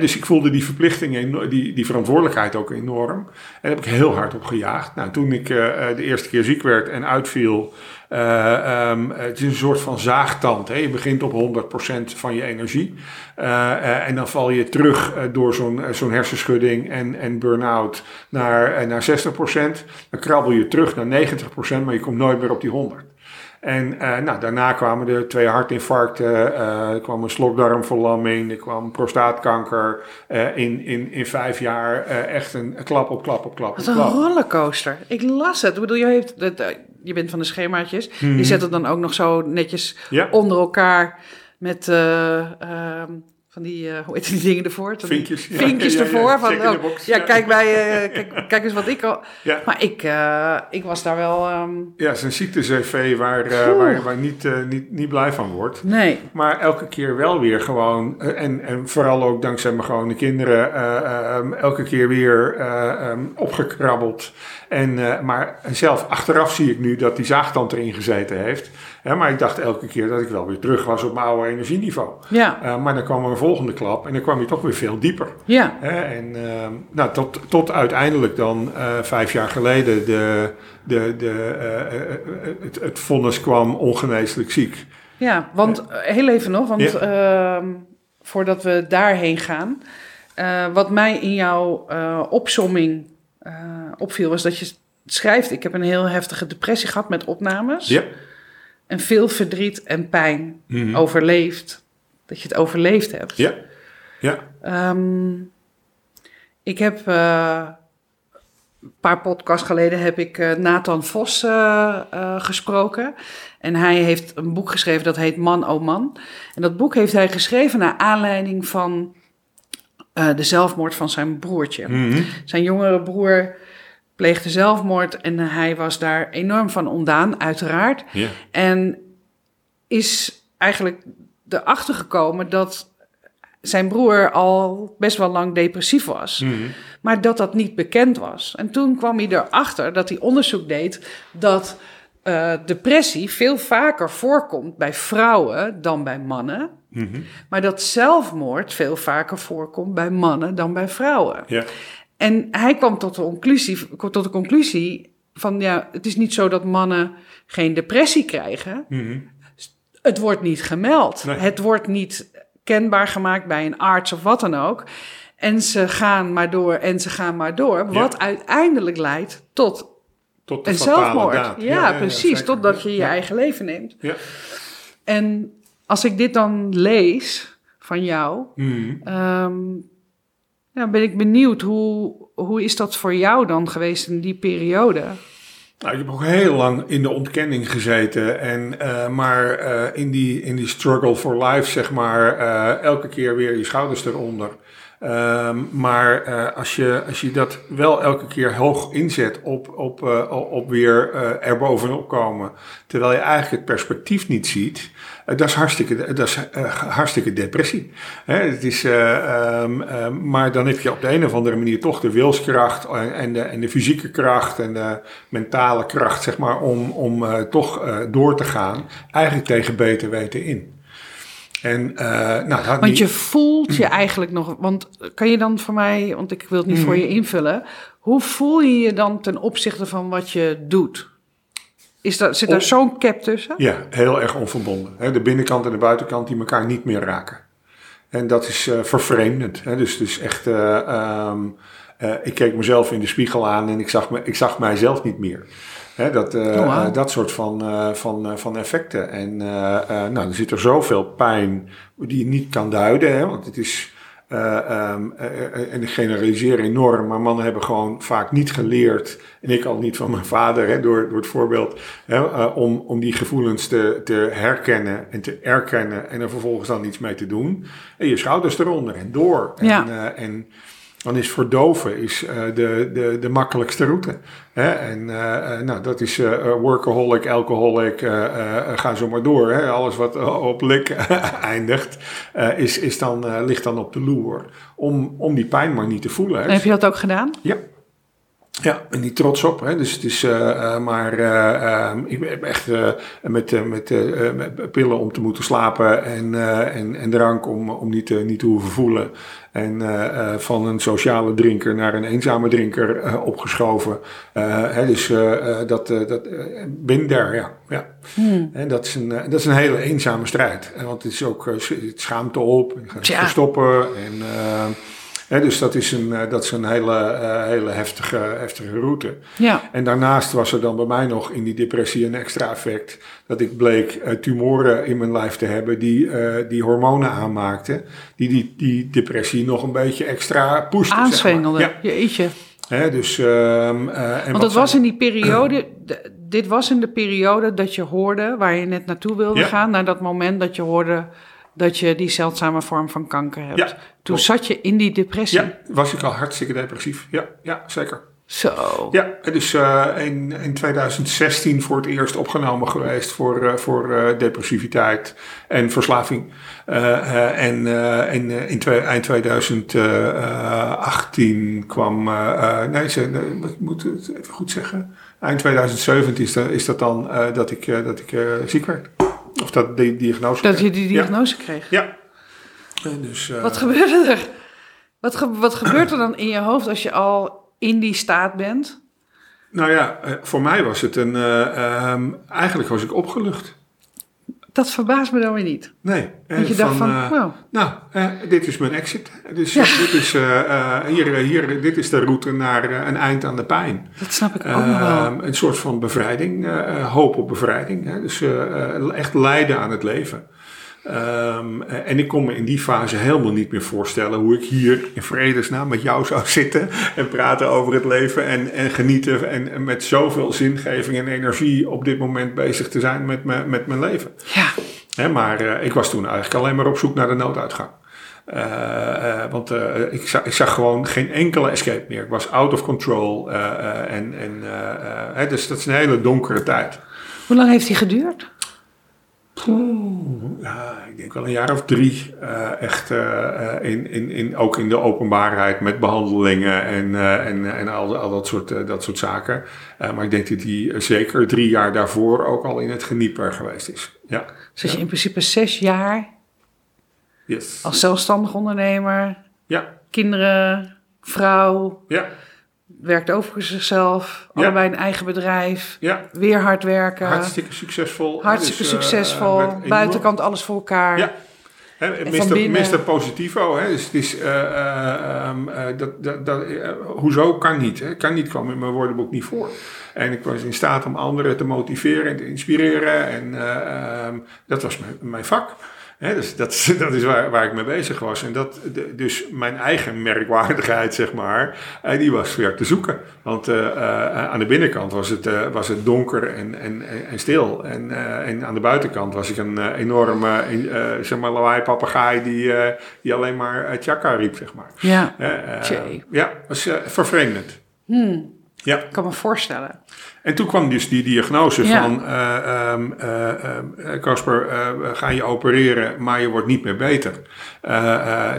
Dus ik voelde die verplichting, die verantwoordelijkheid ook enorm. En daar heb ik heel hard op gejaagd. Nou, toen ik de eerste keer ziek werd en uitviel... Het is een soort van zaagtand. Hè? Je begint op 100% van je energie. En dan val je terug door zo'n hersenschudding en burn-out naar 60%. Dan krabbel je terug naar 90%, maar je komt nooit meer op die 100%. En daarna kwamen er 2 hartinfarcten, er kwam een slokdarmverlamming, er kwam prostaatkanker. In 5 jaar echt een klap op klap op klap. Wat een rollercoaster. Ik las het. Ik bedoel, je bent van de schemaatjes. Mm-hmm. Je zet het dan ook nog zo netjes onder elkaar met... van die, hoe heet die dingen ervoor? Vinkjes. Vinkjes ervoor. Kijk eens wat ik al... Ja. Maar ik was daar wel... Ja, het is een ziekte-cv waar niet blij van wordt. Nee. Maar elke keer wel weer gewoon... En vooral ook dankzij mijn gewone kinderen... elke keer weer opgekrabbeld. Maar zelf achteraf zie ik nu dat die zaagtand erin gezeten heeft. Maar ik dacht elke keer dat ik wel weer terug was op mijn oude energieniveau. Ja. Maar dan kwam er een volgende klap en dan kwam je toch weer veel dieper. Ja. Tot uiteindelijk dan 5 jaar geleden het vonnis kwam ongeneeslijk ziek. Ja, want heel even nog, voordat we daarheen gaan. Wat mij in jouw opsomming opviel was dat je schrijft... Ik heb een heel heftige depressie gehad met opnames... Ja. En veel verdriet en pijn overleefd. Dat je het overleefd hebt. Ja. Ja. Ik heb... een paar podcasts geleden heb ik Nathan Vos gesproken. En hij heeft een boek geschreven dat heet Man o Man. En dat boek heeft hij geschreven naar aanleiding van... de zelfmoord van zijn broertje. Mm-hmm. Zijn jongere broer... pleegde zelfmoord en hij was daar enorm van ontdaan, uiteraard. Yeah. En is eigenlijk erachter gekomen dat zijn broer al best wel lang depressief was. Mm-hmm. Maar dat niet bekend was. En toen kwam hij erachter dat hij onderzoek deed dat depressie veel vaker voorkomt bij vrouwen dan bij mannen. Mm-hmm. Maar dat zelfmoord veel vaker voorkomt bij mannen dan bij vrouwen. Ja. Yeah. En hij kwam tot de conclusie van... ja, het is niet zo dat mannen geen depressie krijgen. Mm-hmm. Het wordt niet gemeld. Nee. Het wordt niet kenbaar gemaakt bij een arts of wat dan ook. En ze gaan maar door en ze gaan maar door. Wat uiteindelijk leidt tot een zelfmoord. Daad. Ja, precies. Totdat je je eigen leven neemt. Ja. En als ik dit dan lees van jou... Mm-hmm. Nou, ben ik benieuwd, hoe is dat voor jou dan geweest in die periode? Nou, ik heb ook heel lang in de ontkenning gezeten. Maar in die struggle for life, zeg maar, elke keer weer je schouders eronder. Maar als je dat wel elke keer hoog inzet op weer erbovenop komen, terwijl je eigenlijk het perspectief niet ziet, dat is hartstikke depressie. Het is, maar dan heb je op de een of andere manier toch de wilskracht en de fysieke kracht en de mentale kracht, zeg maar, om toch door te gaan, eigenlijk tegen beter weten in. Je voelt je eigenlijk nog... Want kan je dan voor mij... Want ik wil het niet voor je invullen. Hoe voel je je dan ten opzichte van wat je doet? Zit daar zo'n cap tussen? Ja, heel erg onverbonden. De binnenkant en de buitenkant die elkaar niet meer raken. En dat is vervreemdend. Dus echt... ik keek mezelf in de spiegel aan en ik zag mijzelf niet meer. Dat soort van effecten. Er zit er zoveel pijn die je niet kan duiden. Hè, want het is, en ik generaliseer enorm, maar mannen hebben gewoon vaak niet geleerd. En ik al niet van mijn vader, hè, door het voorbeeld. Om die gevoelens te herkennen en te erkennen en er vervolgens dan iets mee te doen. En je schouders eronder en door. Dan is verdoven de makkelijkste route. Hè? Dat is workaholic, alcoholic, ga zo maar door. Hè? Alles wat op lik eindigt, ligt dan op de loer. Om die pijn maar niet te voelen. Hè? Heb je dat ook gedaan? Ja. Ja, en niet trots op. Hè. Dus het is ik ben echt met pillen om te moeten slapen en drank om niet te hoeven voelen. En van een sociale drinker naar een eenzame drinker opgeschoven. Been there, ja. Ja. Hmm. En dat is een hele eenzame strijd. Want het is ook schaamte op en gaan stoppen en... Dus dat is een hele heftige route. Ja. En daarnaast was er dan bij mij nog in die depressie een extra effect. Dat ik bleek tumoren in mijn lijf te hebben die hormonen aanmaakten. Die depressie nog een beetje extra pushten. Aanswengelden, zeg maar. Ja. Jeetje. Want dat was in die periode, dit was in de periode dat je hoorde, waar je net naartoe wilde gaan, naar dat moment dat je hoorde dat je die zeldzame vorm van kanker hebt. Ja, toen zat je in die depressie. Ja, was ik al hartstikke depressief. Ja, zeker. Zo. Ja, dus in 2016 voor het eerst opgenomen geweest voor depressiviteit en verslaving. En in eind 2018 kwam... ik moet het even goed zeggen. Eind 2017 is dat dan dat ik ziek werd. Of dat die diagnose kreeg. Dat je die diagnose kreeg? Ja. Wat gebeurde er? Wat gebeurt er dan in je hoofd als je al in die staat bent? Nou ja, voor mij was het een... eigenlijk was ik opgelucht. Dat verbaast me dan weer niet. Nee. Want je dacht wow. Dit is mijn exit. Dus dit is dit is de route naar een eind aan de pijn. Dat snap ik ook wel. Een soort van bevrijding. Hoop op bevrijding. Echt lijden aan het leven. En ik kon me in die fase helemaal niet meer voorstellen hoe ik hier in vredesnaam met jou zou zitten en praten over het leven en genieten en met zoveel zingeving en energie op dit moment bezig te zijn met mijn leven. Ja. Maar ik was toen eigenlijk alleen maar op zoek naar de nooduitgang. Want ik zag gewoon geen enkele escape meer. Ik was out of control. Dus dat is een hele donkere tijd. Hoe lang heeft die geduurd? Ik denk wel een jaar of 3. Ook in de openbaarheid met behandelingen en al dat soort zaken. Maar ik denk dat die zeker 3 jaar daarvoor ook al in het genieper geweest is. Ja. Dus je in principe 6 jaar als zelfstandig ondernemer, kinderen, vrouw, werkt over zichzelf, allebei een eigen bedrijf, weer hard werken. Hartstikke succesvol, buitenkant alles voor elkaar. Ja. Mr. Positivo, hè? Dus het is, hoezo kan niet? Hè? Kan niet kwam in mijn woordenboek niet voor. En ik was in staat om anderen te motiveren en te inspireren. En dat was mijn vak. Dus dat is waar ik mee bezig was. En dus mijn eigen merkwaardigheid, zeg maar, die was weer te zoeken. Want aan de binnenkant was het donker en stil. En aan de buitenkant was ik een enorme lawaai papegaai die alleen maar tjaka riep, zeg maar. Ja, was vervreemdend. Ja. Ik kan me voorstellen. En toen kwam dus die diagnose van... Kasper, ga je opereren, maar je wordt niet meer beter.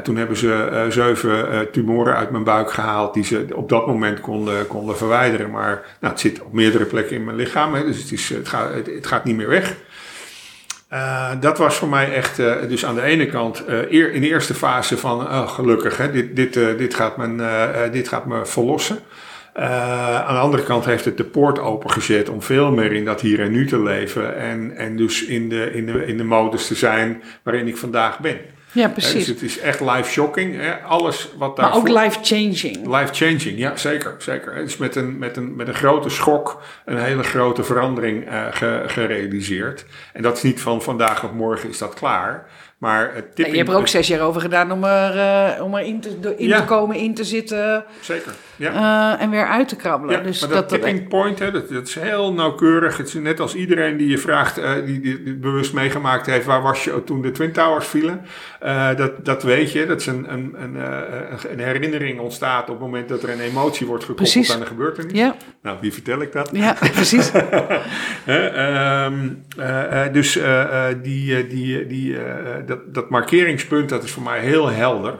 Toen hebben ze 7 tumoren uit mijn buik gehaald die ze op dat moment konden verwijderen. Maar het zit op meerdere plekken in mijn lichaam, hè, dus het gaat niet meer weg. Dat was voor mij echt, dus aan de ene kant, in de eerste fase van gelukkig, hè, dit gaat me verlossen. Aan de andere kant heeft het de poort opengezet om veel meer in dat hier en nu te leven. En dus in de modus te zijn waarin ik vandaag ben. Ja, precies. Dus het is echt life-shocking. Alles wat daar. Maar ook life-changing. Life-changing, ja, zeker. Het is met een grote schok een hele grote verandering gerealiseerd. En dat is niet van vandaag op morgen is dat klaar. Maar je hebt er ook 6 jaar over gedaan om er in te komen, in te zitten. Zeker, ja. En weer uit te krabbelen. Ja, dus maar dat tipping point, hè, dat is heel nauwkeurig. Het is net als iedereen die je vraagt, die bewust meegemaakt heeft... waar was je toen de Twin Towers vielen? Dat weet je. Dat is een herinnering ontstaat op het moment dat er een emotie wordt gekoppeld aan de gebeurtenis. Ja. Nou, wie vertel ik dat? Ja, precies. Dat markeringspunt, dat is voor mij heel helder.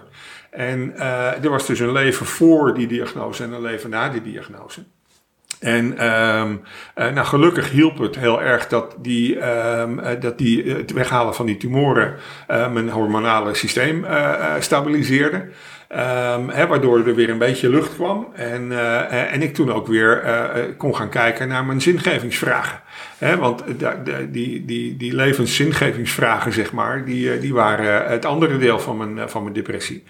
En er was dus een leven voor die diagnose en een leven na die diagnose. En gelukkig hielp het heel erg dat het weghalen van die tumoren mijn hormonale systeem stabiliseerde. Waardoor er weer een beetje lucht kwam. En ik toen ook weer kon gaan kijken naar mijn zingevingsvragen. Want die levenszingevingsvragen, zeg maar, die waren het andere deel van mijn depressie.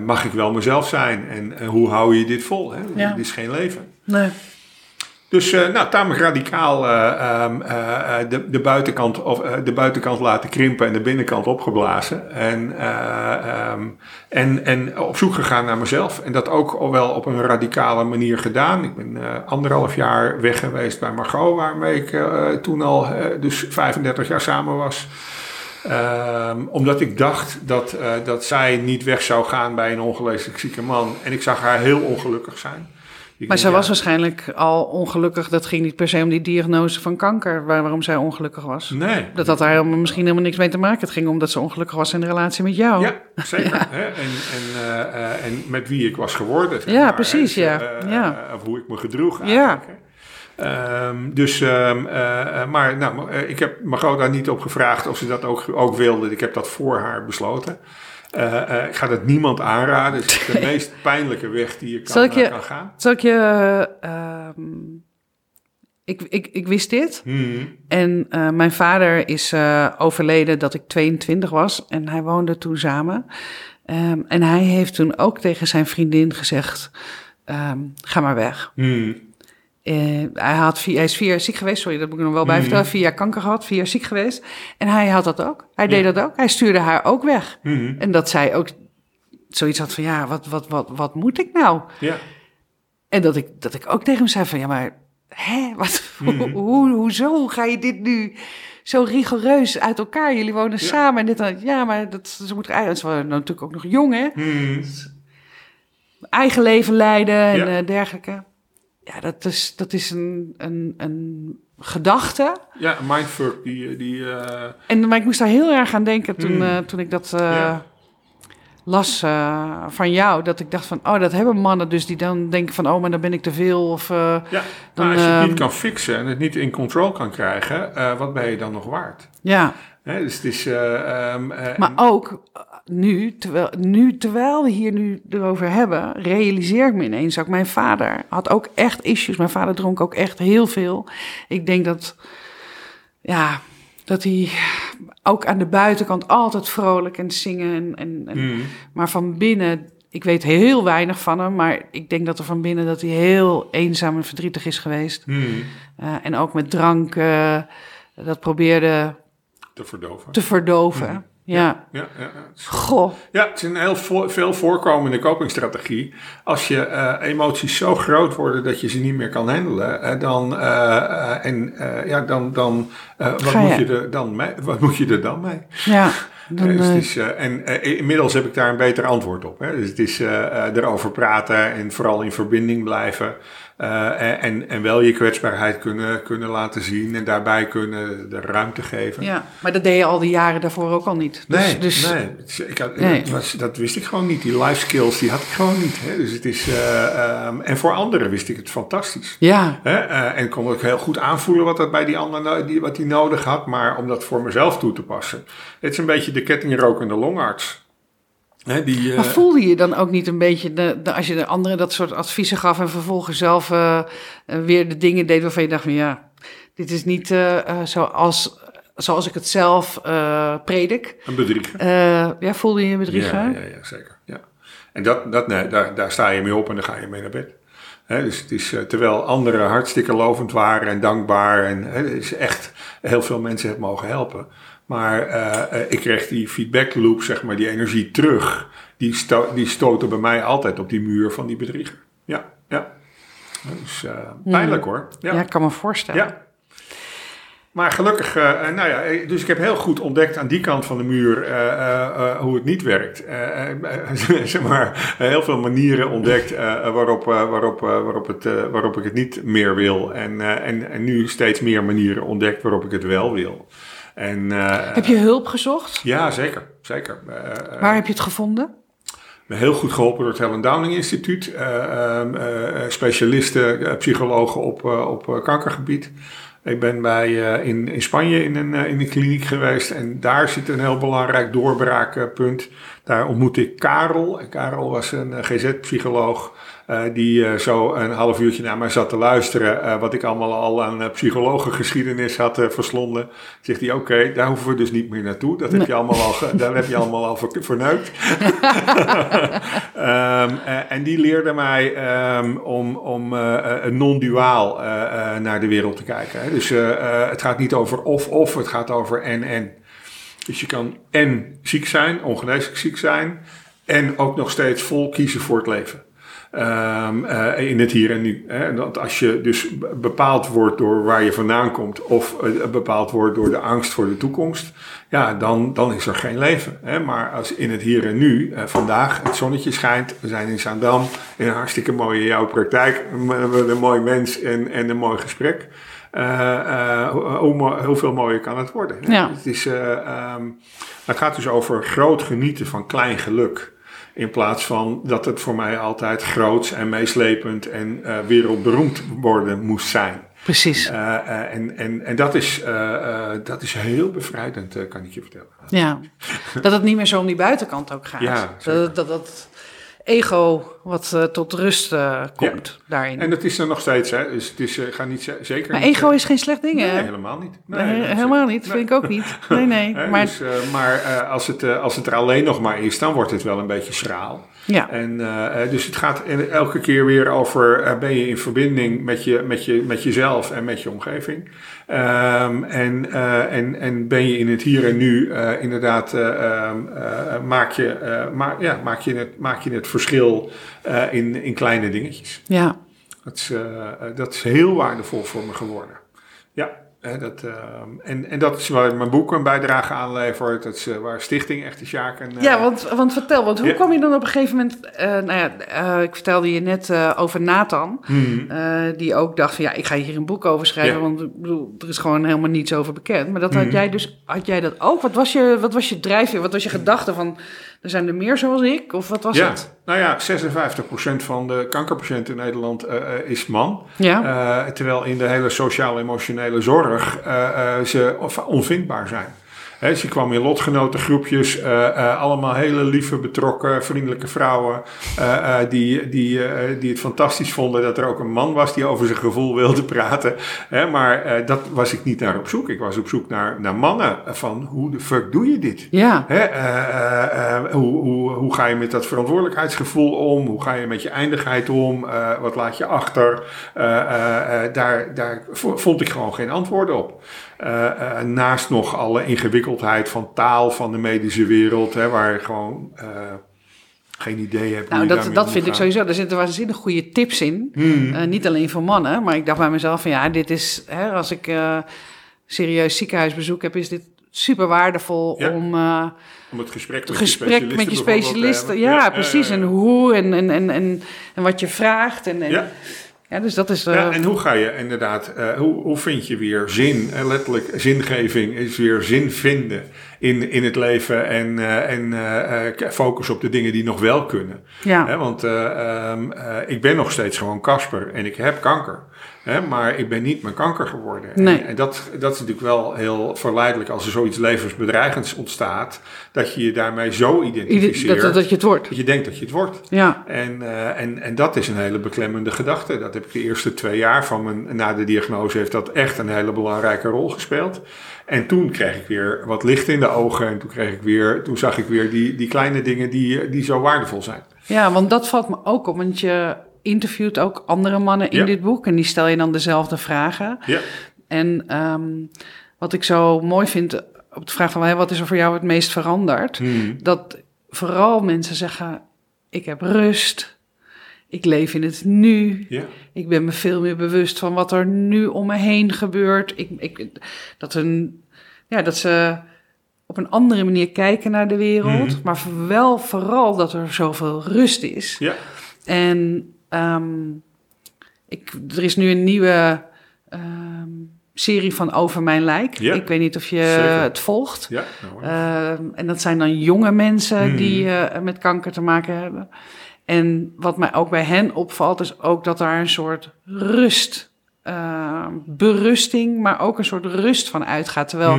Mag ik wel mezelf zijn? En hoe hou je dit vol? Ja. Dit is geen leven. Nee. Dus tamelijk radicaal de buitenkant laten krimpen en de binnenkant opgeblazen. En op zoek gegaan naar mezelf. En dat ook al wel op een radicale manier gedaan. Ik ben 1,5 jaar weg geweest bij Margot, waarmee ik toen al dus 35 jaar samen was. Omdat ik dacht dat zij niet weg zou gaan bij een ongeneeslijk zieke man. En ik zag haar heel ongelukkig zijn. Maar zij was waarschijnlijk al ongelukkig. Dat ging niet per se om die diagnose van kanker, waarom zij ongelukkig was. Nee. Dat had daar misschien helemaal niks mee te maken. Het ging om dat ze ongelukkig was in de relatie met jou. Ja, zeker. Ja. En met wie ik was geworden. Zeg maar. Precies. Of hoe ik me gedroeg eigenlijk. Ja. Ik heb Margot daar niet op gevraagd of ze dat ook wilde. Ik heb dat voor haar besloten. Ik ga dat niemand aanraden. Het is de meest pijnlijke weg die je kan gaan. Zal ik je... Ik wist dit. Mm-hmm. En mijn vader is overleden dat ik 22 was. En hij woonde toen samen. En hij heeft toen ook tegen zijn vriendin gezegd... ga maar weg. Mm. Hij is 4 jaar ziek geweest, sorry, dat moet ik er nog wel bij vertellen. 4 jaar kanker gehad, 4 jaar ziek geweest. En hij had dat ook. Hij deed dat ook. Hij stuurde haar ook weg. Mm-hmm. En dat zij ook zoiets had van, wat moet ik nou? Ja. En dat ik ook tegen hem zei van, hoezo ga je dit nu zo rigoureus uit elkaar? Jullie wonen samen en dit en dat. Ja, maar ze moet eigenlijk, ze waren natuurlijk ook nog jong, hè? Mm. Eigen leven leiden en dergelijke. Ja, dat is een gedachte. Ja, mindfuck. Maar ik moest daar heel erg aan denken toen ik dat las van jou. Dat ik dacht van, dat hebben mannen dus die dan denken van... maar dan ben ik te veel. Als je het niet kan fixen en het niet in control kan krijgen... wat ben je dan nog waard? Ja. Dus het is... maar ook... Nu, terwijl we hier nu erover hebben, realiseer ik me ineens ook. Mijn vader had ook echt issues. Mijn vader dronk ook echt heel veel. Ik denk dat hij ook aan de buitenkant altijd vrolijk en zingen. Maar van binnen, ik weet heel weinig van hem. Maar ik denk dat er van binnen dat hij heel eenzaam en verdrietig is geweest. Mm. En ook met drank dat probeerde te verdoven. Mm. Ja. Goh. Ja, het is een heel veel voorkomende copingstrategie. Als je emoties zo groot worden dat je ze niet meer kan handelen, wat moet je er dan mee? Ja. Inmiddels heb ik daar een beter antwoord op. Hè? Dus het is erover praten en vooral in verbinding blijven. En wel je kwetsbaarheid kunnen laten zien en daarbij kunnen de ruimte geven. Ja, maar dat deed je al die jaren daarvoor ook al niet. Dat wist ik gewoon niet. Die life skills, die had ik gewoon niet. Hè? Dus het is, en voor anderen wist ik het fantastisch. Ja. Hè? En kon ook heel goed aanvoelen wat dat bij die ander wat die nodig had, maar om dat voor mezelf toe te passen. Het is een beetje de kettingrokende longarts. Maar voelde je dan ook niet een beetje, als je de anderen dat soort adviezen gaf en vervolgens zelf weer de dingen deed waarvan je dacht van dit is niet zoals ik het zelf predik. Een bedrieger. Voelde je een bedrieger? Ja, zeker. Ja. En daar sta je mee op en dan ga je mee naar bed. Dus het is, terwijl anderen hartstikke lovend waren en dankbaar en het is echt heel veel mensen hebben mogen helpen. Maar ik kreeg die feedback loop, zeg maar, die energie terug. Die stootte bij mij altijd op die muur van die bedrieger. Ja. Dus pijnlijk hoor. Ja, ik kan me voorstellen. Ja. Maar gelukkig, dus ik heb heel goed ontdekt aan die kant van de muur hoe het niet werkt. Zeg maar, heel veel manieren ontdekt waarop ik het niet meer wil. En nu steeds meer manieren ontdekt waarop ik het wel wil. Heb je hulp gezocht? Ja, zeker. Waar heb je het gevonden? Heel goed geholpen door het Helen Downing Instituut. Specialisten, psychologen op kankergebied. Ik ben in Spanje in een kliniek geweest. En daar zit een heel belangrijk doorbraakpunt. Daar ontmoette ik Karel. En Karel was een GZ-psycholoog die zo een half uurtje naar mij zat te luisteren. Wat ik allemaal al aan psychologengeschiedenis had verslonden. Zegt hij, oké, daar hoeven we dus niet meer naartoe. Dat heb je allemaal al, daar heb je allemaal al verneukt. En die leerde mij om non-duaal naar de wereld te kijken. Hè. Dus het gaat niet over of, het gaat over en. Dus je kan en ziek zijn, ongeneeslijk ziek zijn, en ook nog steeds vol kiezen voor het leven. In het hier en nu. Hè? Dat als je dus bepaald wordt door waar je vandaan komt, of bepaald wordt door de angst voor de toekomst, ja, dan is er geen leven. Hè? Maar als in het hier en nu, vandaag, het zonnetje schijnt, we zijn in Zaandam, in een hartstikke mooie jouw praktijk, een mooi mens en een mooi gesprek. Hoeveel mooier kan het worden? Ja. Het gaat dus over groot genieten van klein geluk. In plaats van dat het voor mij altijd groots en meeslepend en wereldberoemd worden moest zijn. Precies. En dat is heel bevrijdend, kan ik je vertellen. Ja, dat het niet meer zo om die buitenkant ook gaat. Ja, dat ego wat tot rust komt daarin. En dat is er nog steeds, hè? Dus het is, ga niet zeker. Maar ego is geen slecht ding, hè? Nee, helemaal niet. Vind ik ook niet. Nee. Als het er alleen nog maar is, dan wordt het wel een beetje schraal. Ja. Dus het gaat elke keer weer over, ben je in verbinding met jezelf en met je omgeving? En ben je in het hier en nu inderdaad, maak je het verschil in kleine dingetjes. Ja. Dat is heel waardevol voor me geworden. Ja. En dat is waar mijn boek een bijdrage aan levert. Dat is waar Stichting Echt de Sjaak. Want vertel, want hoe kwam je dan op een gegeven moment... ik vertelde je net over Nathan. Mm-hmm. Die ook dacht van, ik ga hier een boek over schrijven. Ja. Want ik bedoel, er is gewoon helemaal niets over bekend. Maar dat had jij dus... Had jij dat ook? Wat was je drijfveer? Wat was je gedachte van... Er zijn er meer zoals ik? Of wat was het? Nou ja, 56% van de kankerpatiënten in Nederland is man. Ja. Terwijl in de hele sociaal-emotionele zorg ze onvindbaar zijn. He, ze kwam in lotgenotengroepjes, allemaal hele lieve, betrokken, vriendelijke vrouwen... die het fantastisch vonden dat er ook een man was die over zijn gevoel wilde praten. He, maar dat was ik niet naar op zoek. Ik was op zoek naar mannen van hoe de fuck doe je dit? Ja. Hoe ga je met dat verantwoordelijkheidsgevoel om? Hoe ga je met je eindigheid om? Wat laat je achter? Daar vond ik gewoon geen antwoorden op. Naast nog alle ingewikkeldheid van taal van de medische wereld, hè, waar je gewoon geen idee hebt. Nou, dat vind ik sowieso. Er zitten waanzinnig goede tips in. Niet alleen voor mannen, maar ik dacht bij mezelf van dit is, hè, als ik serieus ziekenhuisbezoek heb, is dit super waardevol om het gesprek met je specialisten. Ja, precies. En hoe en wat je vraagt en. Ja, dus dat is... en hoe ga je inderdaad... hoe vind je weer zin? Letterlijk, zingeving is weer zin vinden in het leven... en focus op de dingen die nog wel kunnen. Ja. Want ik ben nog steeds gewoon Kasper en ik heb kanker. Maar ik ben niet mijn kanker geworden. Nee. En dat is natuurlijk wel heel verleidelijk als er zoiets levensbedreigends ontstaat. Dat je je daarmee zo identificeert. Dat je het wordt. Dat je denkt dat je het wordt. Ja. En dat is een hele beklemmende gedachte. Dat heb ik de eerste 2 jaar na de diagnose heeft dat echt een hele belangrijke rol gespeeld. En toen kreeg ik weer wat licht in de ogen. En toen zag ik weer die kleine dingen die zo waardevol zijn. Ja, want dat valt me ook op. Want je... interviewt ook andere mannen in dit boek... en die stel je dan dezelfde vragen. Ja. En wat ik zo mooi vind... op de vraag van... wat is er voor jou het meest veranderd? Dat vooral mensen zeggen... ik heb rust... ik leef in het nu... Ja. Ik ben me veel meer bewust van wat er nu om me heen gebeurt. Dat ze op een andere manier kijken naar de wereld... maar wel vooral dat er zoveel rust is. Ja. En... er is nu een nieuwe serie van Over Mijn Lijk. Yeah. Ik weet niet of je het volgt. Yeah, no en dat zijn dan jonge mensen die met kanker te maken hebben. En wat mij ook bij hen opvalt, is ook dat daar een soort rust, berusting, maar ook een soort rust van uitgaat. Terwijl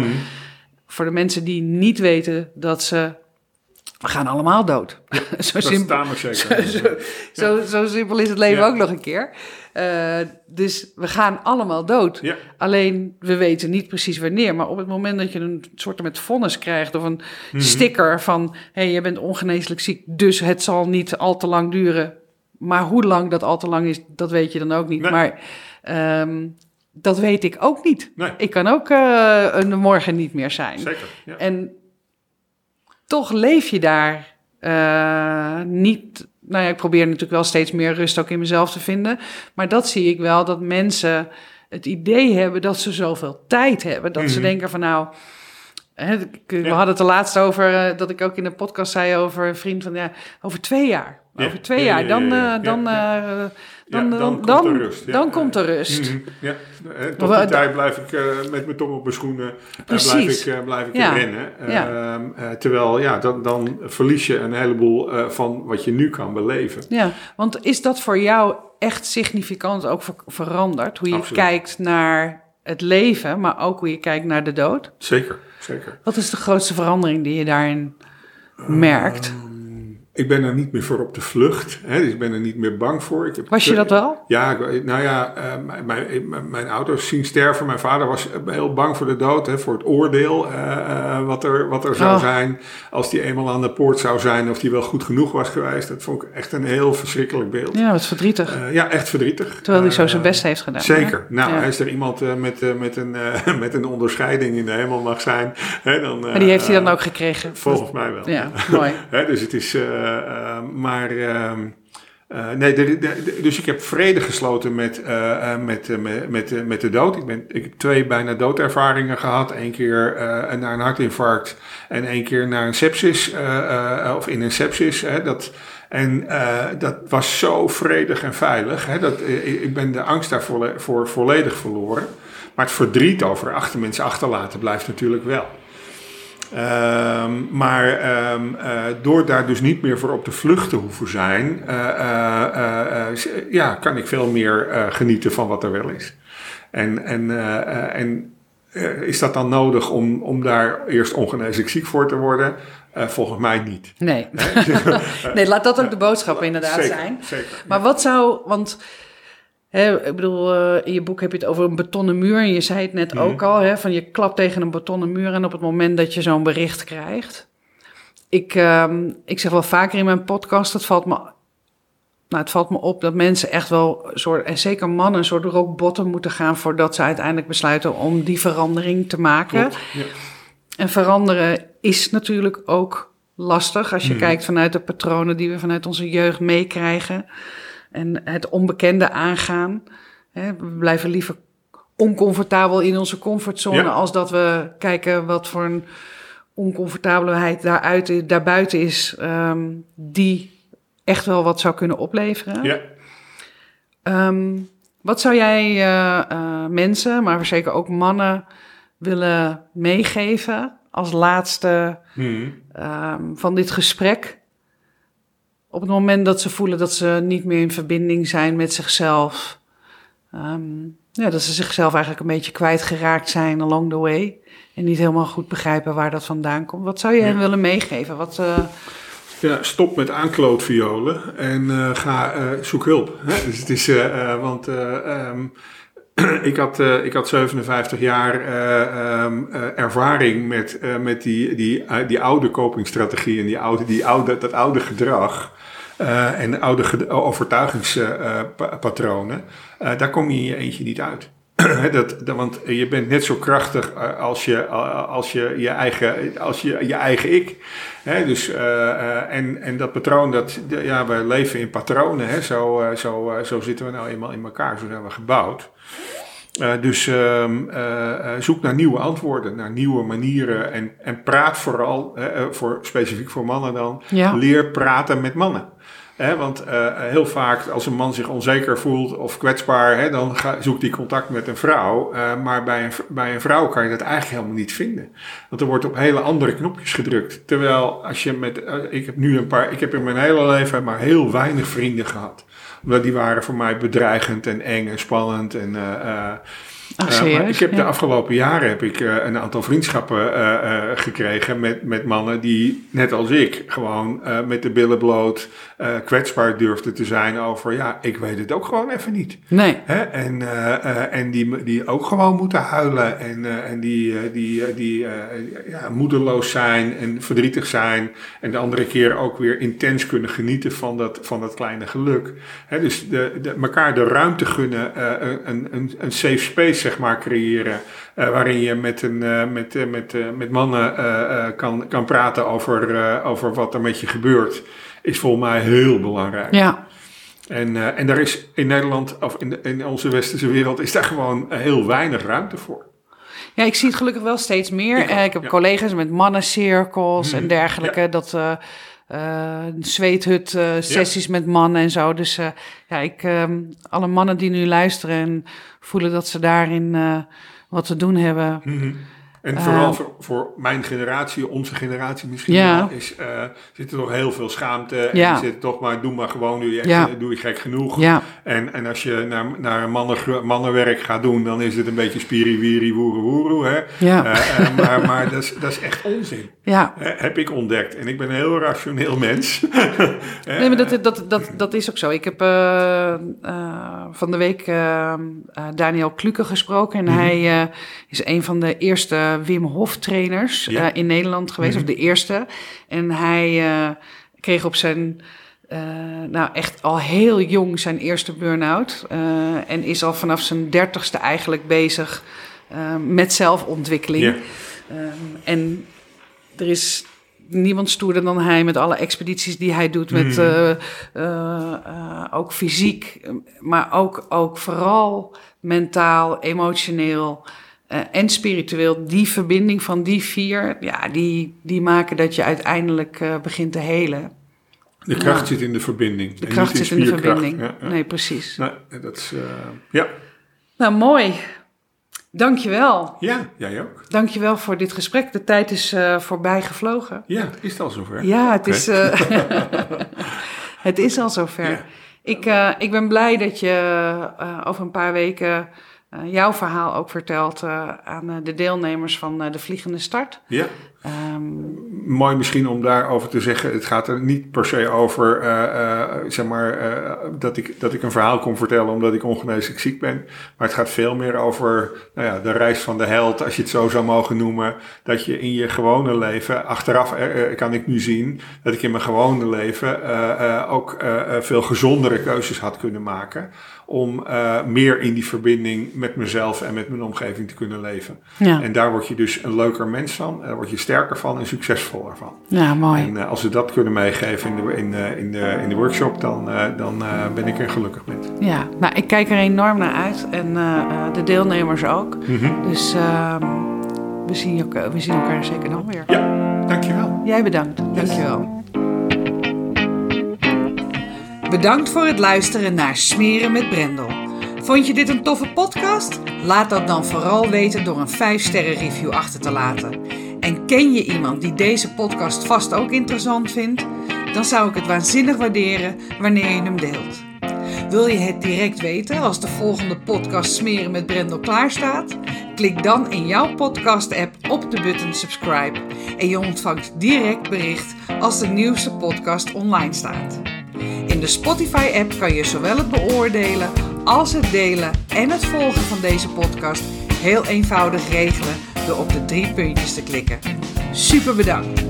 voor de mensen die niet weten dat ze we gaan allemaal dood. Ja, zo dat simpel, is zeker. Zo simpel is het leven ook nog een keer. Dus we gaan allemaal dood. Ja. Alleen, we weten niet precies wanneer. Maar op het moment dat je een soort met vonnis krijgt... of een sticker van... hey, je bent ongeneeslijk ziek, dus het zal niet al te lang duren. Maar hoe lang dat al te lang is, dat weet je dan ook niet. Nee. Maar... dat weet ik ook niet. Nee. Ik kan ook morgen niet meer zijn. Zeker, ja. En toch leef je daar niet... Nou ja, ik probeer natuurlijk wel steeds meer rust ook in mezelf te vinden. Maar dat zie ik wel, dat mensen het idee hebben dat ze zoveel tijd hebben. Dat ze denken van nou... We hadden het de laatste over, dat ik ook in de podcast zei over een vriend van... Ja, over 2 jaar. Ja. Over 2 jaar, dan komt de rust. Ja, tot die tijd blijf ik met mijn tong op mijn schoenen blijf ik rennen. Terwijl, dan verlies je een heleboel van wat je nu kan beleven. Ja, want is dat voor jou echt significant ook veranderd? Hoe je kijkt naar het leven, maar ook hoe je kijkt naar de dood? Zeker. Wat is de grootste verandering die je daarin merkt? Ik ben er niet meer voor op de vlucht. Hè? Dus ik ben er niet meer bang voor. Was je dat wel? Ja, mijn ouders zien sterven. Mijn vader was heel bang voor de dood. Hè? Voor het oordeel wat er zou zijn. Als die eenmaal aan de poort zou zijn. Of die wel goed genoeg was geweest. Dat vond ik echt een heel verschrikkelijk beeld. Ja, wat verdrietig. Echt verdrietig. Terwijl hij zo zijn best heeft gedaan. Zeker. Hè? Nou, als er iemand met een onderscheiding in de hemel mag zijn. Hè, dan, maar die heeft hij dan ook gekregen? Volgens mij wel. Ja, mooi. Hè, dus het is... Dus ik heb vrede gesloten met de dood. Ik heb 2 bijna doodervaringen gehad. 1 keer naar een hartinfarct en 1 keer naar een sepsis. Of in een sepsis. Dat was zo vredig en veilig. Ik ben de angst daarvoor volledig verloren. Maar het verdriet over mensen achterlaten blijft natuurlijk wel. Door daar dus niet meer voor op de vlucht te hoeven zijn, kan ik veel meer genieten van wat er wel is. Is dat dan nodig om daar eerst ongeneeslijk ziek voor te worden? Volgens mij niet. Nee, nee, laat dat ook de boodschap inderdaad zijn. Zeker, maar wat zou... Want ik bedoel, in je boek heb je het over een betonnen muur. En je zei het net ook al, van je klapt tegen een betonnen muur. En op het moment dat je zo'n bericht krijgt. Ik zeg wel vaker in mijn podcast, het valt me op dat mensen echt wel, en zeker mannen, een soort rock bottom moeten gaan. Voordat ze uiteindelijk besluiten om die verandering te maken. Klopt, ja. En veranderen is natuurlijk ook lastig. Als je kijkt vanuit de patronen die we vanuit onze jeugd meekrijgen. En het onbekende aangaan. We blijven liever oncomfortabel in onze comfortzone... als dat we kijken wat voor een oncomfortabelheid daarbuiten is... die echt wel wat zou kunnen opleveren. Ja. Wat zou jij mensen, maar zeker ook mannen... willen meegeven als laatste van dit gesprek... Op het moment dat ze voelen dat ze niet meer in verbinding zijn met zichzelf. Dat ze zichzelf eigenlijk een beetje kwijtgeraakt zijn along the way. En niet helemaal goed begrijpen waar dat vandaan komt. Wat zou je hen willen meegeven? Stop met aanklootviolen en zoek hulp. Hè? Dus het is, ik had 57 jaar ervaring met die oude copingstrategie en dat oude gedrag en oude overtuigingspatronen. Daar kom je in je eentje niet uit. Want je bent net zo krachtig als je eigen ik. Hè, dus, en dat patroon, we leven in patronen. Hè, zo zitten we nou eenmaal in elkaar, zo zijn we gebouwd. Zoek naar nieuwe antwoorden, naar nieuwe manieren. En praat vooral, specifiek voor mannen dan, leer praten met mannen. Want heel vaak als een man zich onzeker voelt of kwetsbaar, dan zoekt hij contact met een vrouw. Maar bij een vrouw kan je dat eigenlijk helemaal niet vinden. Want er wordt op hele andere knopjes gedrukt. Terwijl als je ik heb in mijn hele leven maar heel weinig vrienden gehad. Omdat die waren voor mij bedreigend en eng en spannend en... Oh, serieus? Ik heb de afgelopen jaren een aantal vriendschappen gekregen met mannen die, net als ik, gewoon met de billen bloot kwetsbaar durfden te zijn over, ja, ik weet het ook gewoon even niet. Nee. Hè? En die ook gewoon moeten huilen en die moedeloos zijn en verdrietig zijn en de andere keer ook weer intens kunnen genieten van dat kleine geluk. Hè? Dus elkaar de ruimte gunnen, een safe space, zeg maar, creëren, waarin je met mannen kan praten over wat er met je gebeurt, is volgens mij heel belangrijk. Ja. En daar is in Nederland, of in onze westerse wereld, is daar gewoon heel weinig ruimte voor. Ja, ik zie het gelukkig wel steeds meer. Ik heb collega's met mannencirkels en dergelijke, dat... zweethut sessies met mannen en zo. Dus alle mannen die nu luisteren en voelen dat ze daarin wat te doen hebben. Mm-hmm. En vooral voor mijn generatie, onze generatie misschien, zit er nog heel veel schaamte. En zit toch maar, doe maar gewoon, doe je gek genoeg. Ja. En als je naar een mannenwerk gaat doen, dan is het een beetje spiriwiri, woeroe, hè. Ja. Maar dat is echt onzin. Ja. Heb ik ontdekt. En ik ben een heel rationeel mens. Nee, maar dat is ook zo. Ik heb van de week Daniel Kluke gesproken. En hij is een van de eerste Wim Hof trainers in Nederland geweest, of de eerste. En hij kreeg op zijn, echt al heel jong zijn eerste burn-out. En is al vanaf zijn 30ste eigenlijk bezig met zelfontwikkeling. Yeah. En er is niemand stoerder dan hij met alle expedities die hij doet. Met ook fysiek, maar ook vooral mentaal, emotioneel en spiritueel. Die verbinding van die vier, die maken dat je uiteindelijk begint te helen. De kracht zit in de verbinding. De kracht zit in de verbinding. Ja, ja. Nee, precies. Nou, dat is, Nou, mooi. Dankjewel. Ja, jij ook. Dankjewel voor dit gesprek. De tijd is voorbij gevlogen. Ja, is het al zover? Ja, het is, het is al zover. Ja. Ik ben blij dat je over een paar weken jouw verhaal ook vertelt aan de deelnemers van de Vliegende Start. Ja. Mooi misschien om daarover te zeggen, het gaat er niet per se over dat ik een verhaal kon vertellen omdat ik ongeneeslijk ziek ben. Maar het gaat veel meer over de reis van de held, als je het zo zou mogen noemen. Dat je in je gewone leven, achteraf kan ik nu zien, dat ik in mijn gewone leven veel gezondere keuzes had kunnen maken. Om meer in die verbinding met mezelf en met mijn omgeving te kunnen leven. Ja. En daar word je dus een leuker mens van. Daar word je sterker van en succesvoller van. Ja, mooi. En als we dat kunnen meegeven in de workshop, dan ben ik er gelukkig met. Ja, nou, ik kijk er enorm naar uit. En de deelnemers ook. Mm-hmm. Dus we zien elkaar zeker dan weer. Ja, dankjewel. Jij bedankt. Dankjewel. Bedankt voor het luisteren naar Smeren met Brendel. Vond je dit een toffe podcast? Laat dat dan vooral weten door een 5-sterren review achter te laten. En ken je iemand die deze podcast vast ook interessant vindt? Dan zou ik het waanzinnig waarderen wanneer je hem deelt. Wil je het direct weten als de volgende podcast Smeren met Brendel klaarstaat? Klik dan in jouw podcast-app op de button subscribe. En je ontvangt direct bericht als de nieuwste podcast online staat. In de Spotify-app kan je zowel het beoordelen als het delen en het volgen van deze podcast heel eenvoudig regelen door op de 3 puntjes te klikken. Super bedankt!